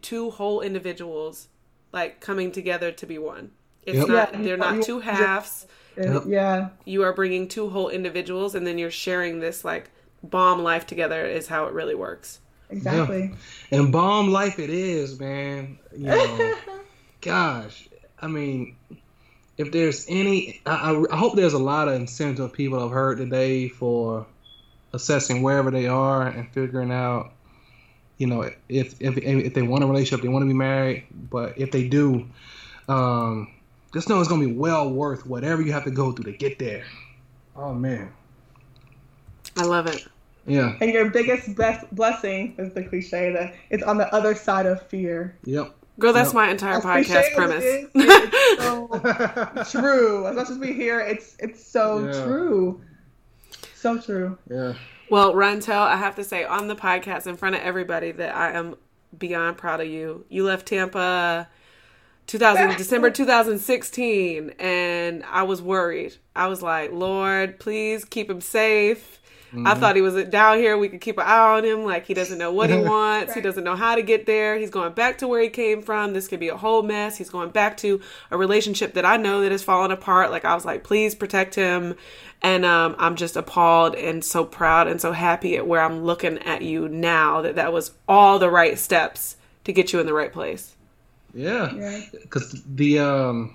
two whole individuals, like, coming together to be one. It's not, they're not two halves. Yeah. You are bringing two whole individuals, and then you're sharing this, like, bomb life together is how it really works. Exactly. Yeah. And bomb life it is, man. You know, gosh, I mean, if there's any, I hope there's a lot of incentive people I've heard today for assessing wherever they are and figuring out, you know, if they want a relationship, they want to be married, but if they do, just know it's going to be well worth whatever you have to go through to get there. Oh, man. I love it. Yeah. And your biggest best blessing is the cliche that it's on the other side of fear. Yep. Girl, that's my entire podcast premise. It's so true. As much as we hear, it's so true. So true. Yeah. Well, Rontel, I have to say on the podcast in front of everybody that I am beyond proud of you. You left Tampa December 2016, and I was worried. I was like, Lord, please keep him safe. Mm-hmm. I thought he was down here. We could keep an eye on him. Like, he doesn't know what he wants. Right. He doesn't know how to get there. He's going back to where he came from. This could be a whole mess. He's going back to a relationship that I know that has fallen apart. Like, I was like, please protect him. And I'm just appalled and so proud and so happy at where I'm looking at you now, that was all the right steps to get you in the right place. Yeah. Because the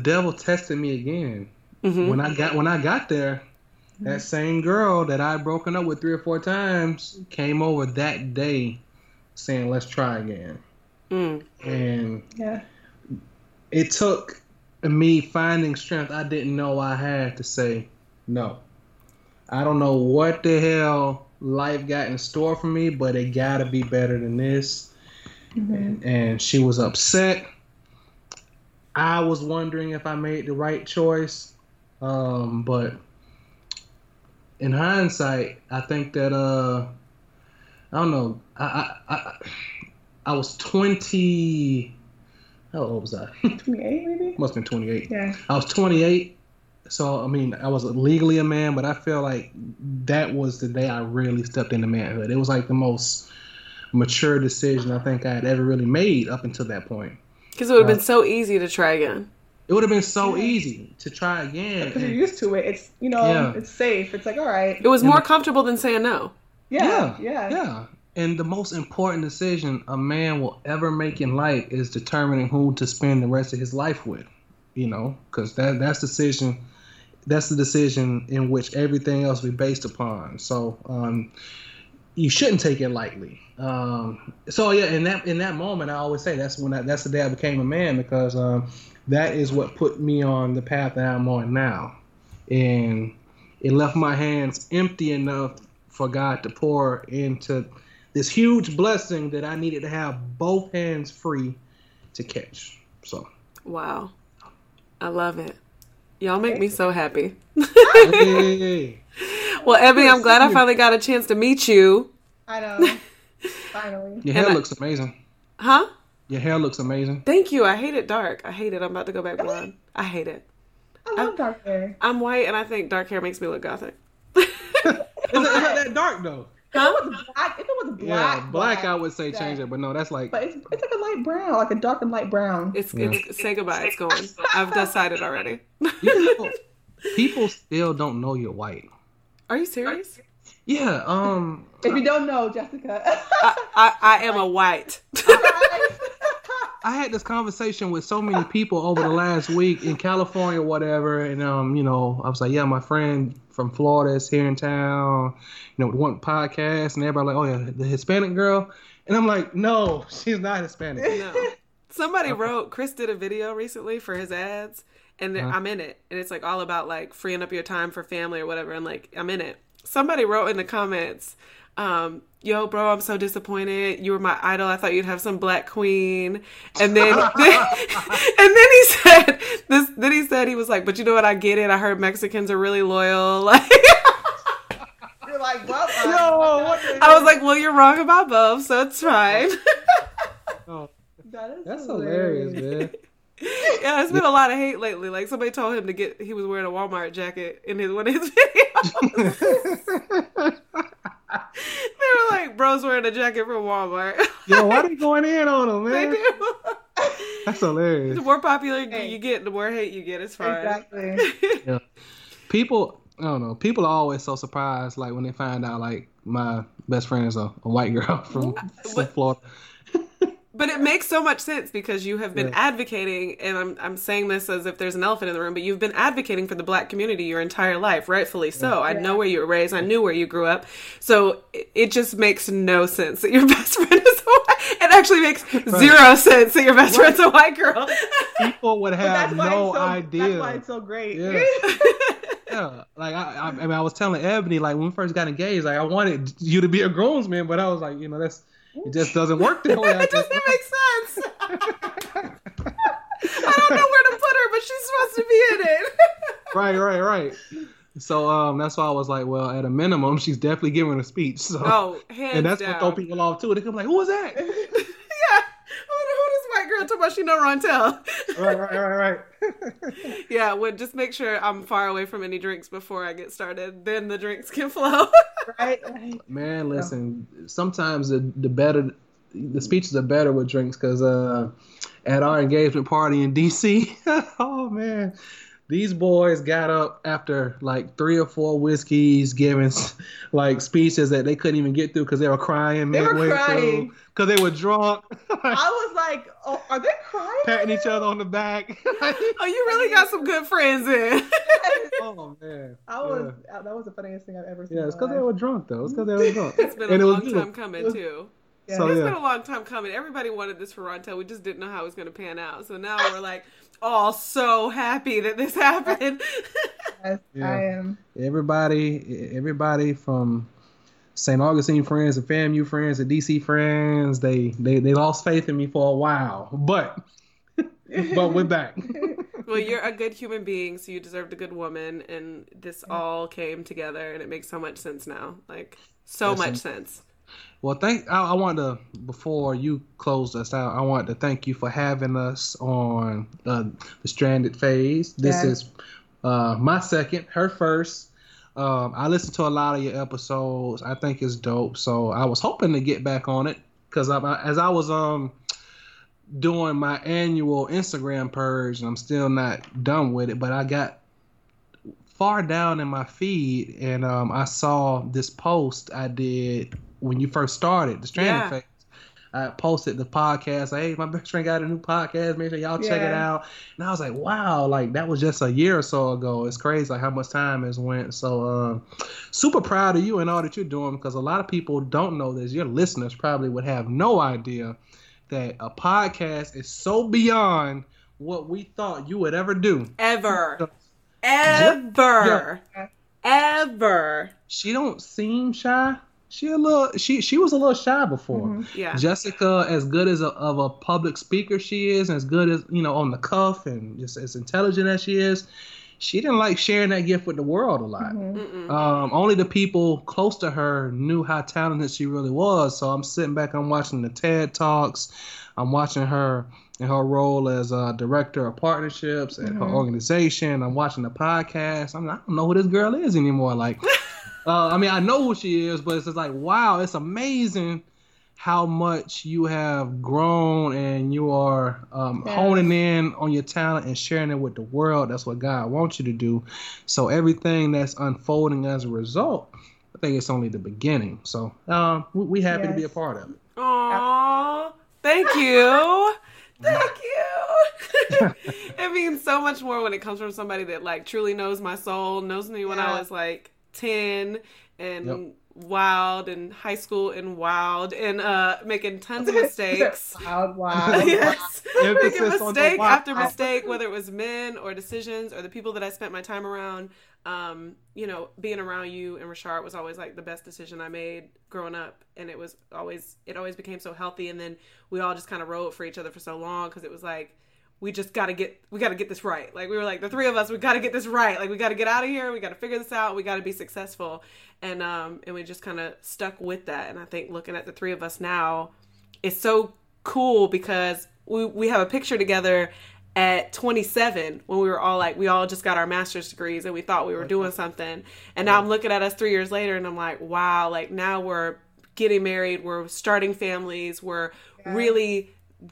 devil tested me again. Mm-hmm. When I got there, that same girl that I had broken up with 3 or 4 times came over that day saying, let's try again. Mm. And it took me finding strength I didn't know I had to say no. I don't know what the hell life got in store for me, but it got to be better than this. Mm-hmm. And she was upset. I was wondering if I made the right choice, but in hindsight, I think that, I don't know, I was 20, how old was I? 28, maybe? Must have been 28. Yeah. I was 28, so, I mean, I was legally a man, but I feel like that was the day I really stepped into manhood. It was like the most mature decision I think I had ever really made up until that point. Because it would have been so easy to try again. It would have been so easy to try again. Because you're used to it. It's, you know, it's safe. It's like, all right. It was more comfortable than saying no. Yeah. And the most important decision a man will ever make in life is determining who to spend the rest of his life with. You know, because that's the decision in which everything else will be based upon. So you shouldn't take it lightly. In that moment, I always say that's the day I became a man, because that is what put me on the path that I'm on now. And it left my hands empty enough for God to pour into this huge blessing that I needed to have both hands free to catch. So, wow. I love it. Y'all make me so happy. Hey. Well, Ebony, I'm glad I finally got a chance to meet you. I know. Finally. Your hair looks amazing. Huh? Your hair looks amazing. Thank you. I hate it dark. I hate it. I'm about to go back blonde. I hate it. I love dark hair. I'm white, and I think dark hair makes me look gothic. It's not that dark, though. If it was black, I would say change it, but no, that's like... But it's like a light brown, like a dark and light brown. It's say goodbye, it's going. I've decided already. People still don't know you're white. Are you serious? Yeah, if you don't know, Jessica... I am a white. I had this conversation with so many people over the last week in California, whatever, and I was like, yeah, my friend from Florida is here in town, with one podcast, and everybody like, oh yeah, the Hispanic girl, and I'm like, no, she's not Hispanic. No. Somebody wrote, Chris did a video recently for his ads, and I'm in it, and it's like all about like freeing up your time for family or whatever, and like I'm in it. Somebody wrote in the comments, yo, bro, I'm so disappointed. You were my idol. I thought you'd have some black queen. And then he said this. Then he said, he was like, but you know what? I get it. I heard Mexicans are really loyal. Like, you're like, well, I was like, well, you're wrong about both, so it's fine. Oh, that's hilarious, man. Yeah, there's been a lot of hate lately. Like, somebody told him he was wearing a Walmart jacket in one of his videos. They were like, bro's wearing a jacket from Walmart. Yo, why are they going in on them, man? They do. That's hilarious. The more popular you get, the more hate you get. It's fine. Exactly. Yeah. People, I don't know, people are always so surprised, like, when they find out, like, my best friend is a white girl from Florida. But it makes so much sense because you have been advocating, and I'm saying this as if there's an elephant in the room, but you've been advocating for the black community your entire life, rightfully so. Yeah. I know where you were raised. I knew where you grew up. So it just makes no sense that your best friend is a white. It actually makes zero sense that your best friend's a white girl. People would have no idea. That's why it's so great. Yeah. Yeah. Like, I was telling Ebony, like, when we first got engaged, like, I wanted you to be a groomsman, but I was like, that's... It just doesn't work that way. It doesn't make sense. I don't know where to put her, but she's supposed to be in it. Right. So that's why I was like, well, at a minimum, she's definitely giving a speech. So. Oh, hands And that's down. What throw people off, too. They come like, who was that? Yeah. Who this white girl talking about she know Rontel? Right. Yeah, just make sure I'm far away from any drinks before I get started. Then the drinks can flow. Right. Man, listen. Sometimes the speeches are better with drinks because at our engagement party in D.C., oh man, these boys got up after like 3 or 4 whiskeys, giving like speeches that they couldn't even get through because they were crying. They were crying because they were drunk. I was like, oh, are they crying? Patting each other on the back. Oh, you really got some good friends in. Oh man, that was the funniest thing I've ever seen. Yeah, it's because they were drunk though. It's been a long time coming too. Yeah. So, it's been a long time coming. Everybody wanted this for Rontel. We just didn't know how it was going to pan out. So now we're like, all so happy that this happened. Yes, yeah. I am. Everybody from St. Augustine friends and FAMU friends and D.C. friends, they lost faith in me for a while, but we're back. Well, you're a good human being, so you deserved a good woman, and this all came together, and it makes so much sense now. Like, so much sense. Well, I want to, before you close us out, I want to thank you for having us on The Stranded Phase. This is my second, her first. I listened to a lot of your episodes. I think it's dope. So I was hoping to get back on it because as I was doing my annual Instagram purge, and I'm still not done with it, but I got far down in my feed, and I saw this post I did when you first started The Stranded Phase. I posted the podcast. Hey, my best friend got a new podcast. Make sure y'all check it out. And I was like, wow, like that was just a year or so ago. It's crazy like how much time has went. So super proud of you and all that you're doing, because a lot of people don't know this. Your listeners probably would have no idea that a podcast is so beyond what we thought you would ever do. Ever. She don't seem shy. She was a little shy before. Mm-hmm. Yeah. Jessica, as good as a public speaker she is, and as good as on the cuff and just as intelligent as she is, she didn't like sharing that gift with the world a lot. Mm-hmm. Only the people close to her knew how talented she really was. So I'm sitting back, I'm watching the TED Talks. I'm watching her and her role as a director of partnerships at mm-hmm. her organization. I'm watching the podcast. I don't know who this girl is anymore. Like, I know who she is, but it's just like, wow, it's amazing how much you have grown and you are honing in on your talent and sharing it with the world. That's what God wants you to do. So everything that's unfolding as a result, I think it's only the beginning. So we happy to be a part of it. Aww, thank you. Thank you. It means so much more when it comes from somebody that like truly knows my soul, knows me when I was like 10 and wild and high school and wild and making tons of mistakes. Wild. Yes. Making mistake after mistake, whether it was men or decisions or the people that I spent my time around. Being around you and Rashard was always like the best decision I made growing up. And it was always, it always became so healthy. And then we all just kind of rode for each other for so long. Cause it was like, we got to get this right. Like we were like the three of us, we got to get this right. Like we got to get out of here. We got to figure this out. We got to be successful. And we just kind of stuck with that. And I think looking at the three of us now, it's so cool because we have a picture together at 27 when we were all like, we all just got our master's degrees and we thought we were doing something. And now I'm looking at us 3 years later and I'm like, wow, like now we're getting married. We're starting families. We're really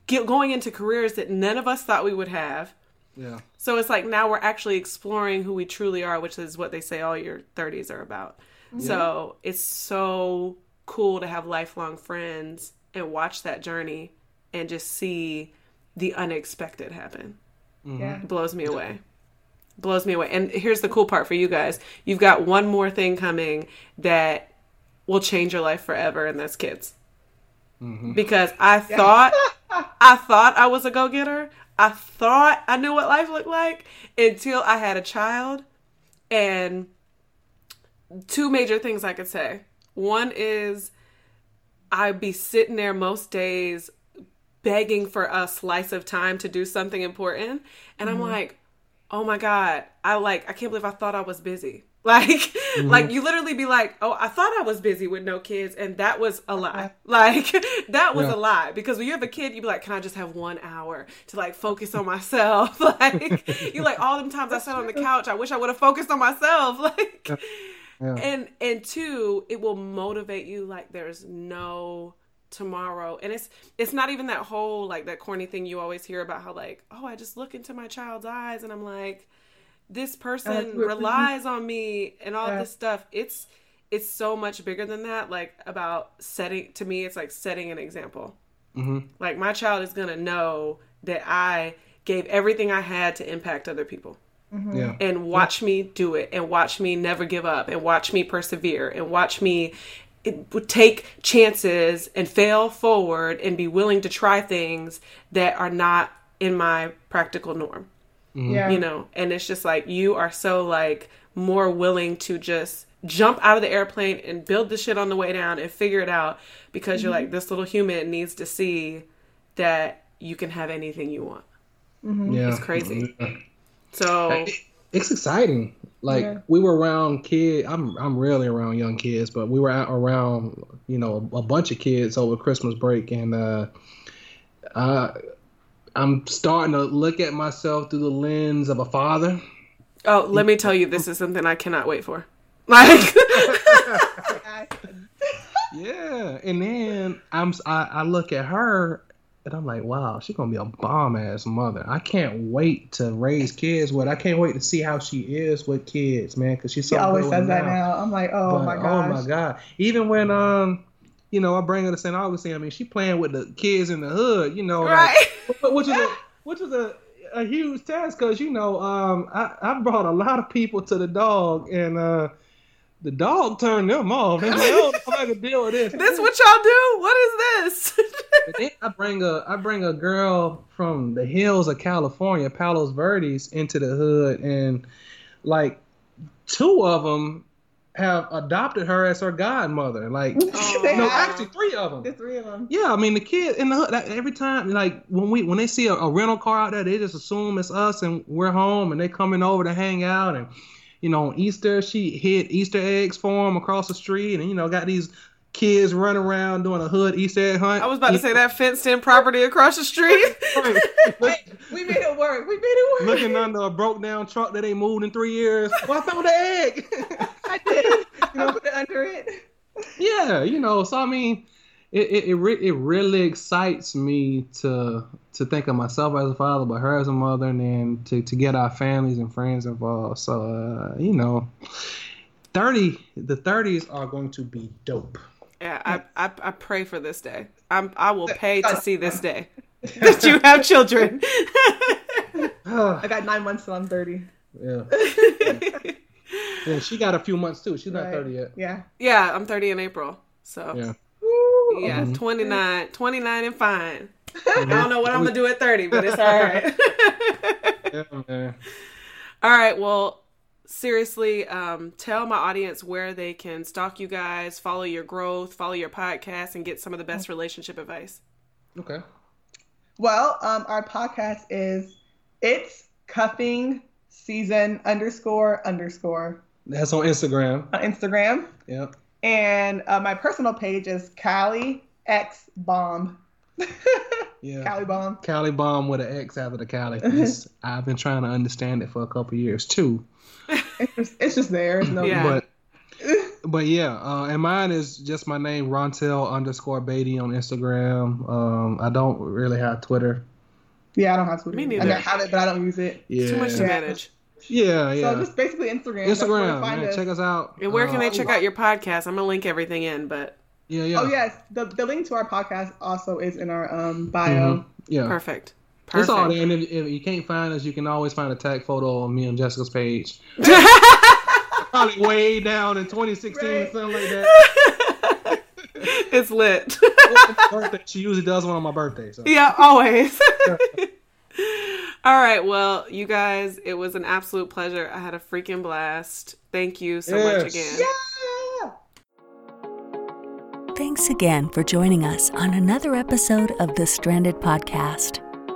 going into careers that none of us thought we would have. Yeah. So it's like, now we're actually exploring who we truly are, which is what they say all your 30s are about. Yeah. So it's so cool to have lifelong friends and watch that journey and just see the unexpected happen. Mm-hmm. Yeah. Blows me away. And here's the cool part for you guys. You've got one more thing coming that will change your life forever. And that's kids. Mm-hmm. Because I thought I was a go-getter. I thought I knew what life looked like until I had a child. And two major things I could say. One is I'd be sitting there most days begging for a slice of time to do something important. And I'm like, oh my God, I can't believe I thought I was busy. Like, like you literally be like, oh, I thought I was busy with no kids. And that was a lie. Like that was a lie, because when you have a kid, you be like, can I just have 1 hour to like focus on myself? Like you like all them times I sat on the couch, I wish I would have focused on myself. Like, and two, it will motivate you. Like there's no tomorrow. And it's not even that whole like that corny thing you always hear about how like, oh, I just look into my child's eyes and I'm like, this person relies on me and all this stuff. It's so much bigger than that. Like about setting, to me, it's like setting an example. Mm-hmm. Like my child is going to know that I gave everything I had to impact other people. Mm-hmm. Yeah. And watch me do it and watch me never give up and watch me persevere and watch me take chances and fail forward and be willing to try things that are not in my practical norm. Mm-hmm. Yeah. You know, and it's just like, you are so like more willing to just jump out of the airplane and build the shit on the way down and figure it out because you're like, this little human needs to see that you can have anything you want. Mm-hmm. Yeah. It's crazy. Yeah. So it's exciting. Like we were around kids. I'm rarely around young kids, but we were around, a bunch of kids over Christmas break. And I'm starting to look at myself through the lens of a father. Oh, let me tell you, this is something I cannot wait for. Like, yeah. And then I look at her. And I'm like, wow, she's going to be a bomb-ass mother. I can't wait to raise kids with. I can't wait to see how she is with kids, man, because she's so good. She always says that now. I'm like, oh, my God. Even when, I bring her to St. Augustine, I mean, she playing with the kids in the hood, right? Like, which is a huge task because, I brought a lot of people to the dog and the dog turned them off. They're like, oh, I can deal with this. This what y'all do? What is this? But then I bring a girl from the hills of California, Palos Verdes, into the hood, and like two of them have adopted her as her godmother. Like, actually three of them. Yeah, I mean, the kid in the hood, like, every time, like, when they see a rental car out there, they just assume it's us and we're home, and they coming over to hang out. And, you know, on Easter, she hid Easter eggs for them across the street, and, you know, got these kids running around doing a hood Easter egg hunt. I was about to say that fenced-in property across the street. We made it work. Looking under a broke-down truck that ain't moved in 3 years. Well, I found an egg. I did. You know, put it under it. Yeah, you know. So I mean, it really excites me to think of myself as a father, but her as a mother, and then to get our families and friends involved. So you know, the 30s are going to be dope. Yeah, I pray for this day. I will pay to see this day that you have children. I got 9 months till I'm 30. Yeah. Yeah, she got a few months too. She's not 30 yet. Yeah. Yeah, I'm 30 in April. So yeah, woo, yeah, mm-hmm. 29 and fine. Mm-hmm. I don't know what I'm gonna do at 30, but it's all right. Yeah, man. All right. Well. Seriously, tell my audience where they can stalk you guys, follow your growth, follow your podcast, and get some of the best relationship advice. Okay. Well, our podcast is It's Cuffing Season __. That's on Instagram. Yep. And my personal page is Cali X Bomb. Yeah. Cali Bomb with an X after the Cali. I've been trying to understand it for a couple years too. It's just there. It's no, yeah. But yeah, and mine is just my name, Rontel _Beatty on Instagram. I don't really have Twitter. Yeah, I don't have Twitter. Me neither. I have it, but I don't use it. Yeah. It's too much to manage. Yeah, yeah. So just basically Instagram. Check us out. And where can they check out your podcast? I'm gonna link everything in, but yeah, yeah. Oh yes, the link to our podcast also is in our bio. Mm-hmm. Yeah. Perfect. It's all there, and if you can't find us, you can always find a tag photo on me and Jessica's page. Probably way down in 2016 or something like that. It's lit. Birthday. She usually does one on my birthday. So. Yeah, always. All right, well, you guys, it was an absolute pleasure. I had a freaking blast. Thank you so much again. Yeah! Thanks again for joining us on another episode of The Stranded Podcast.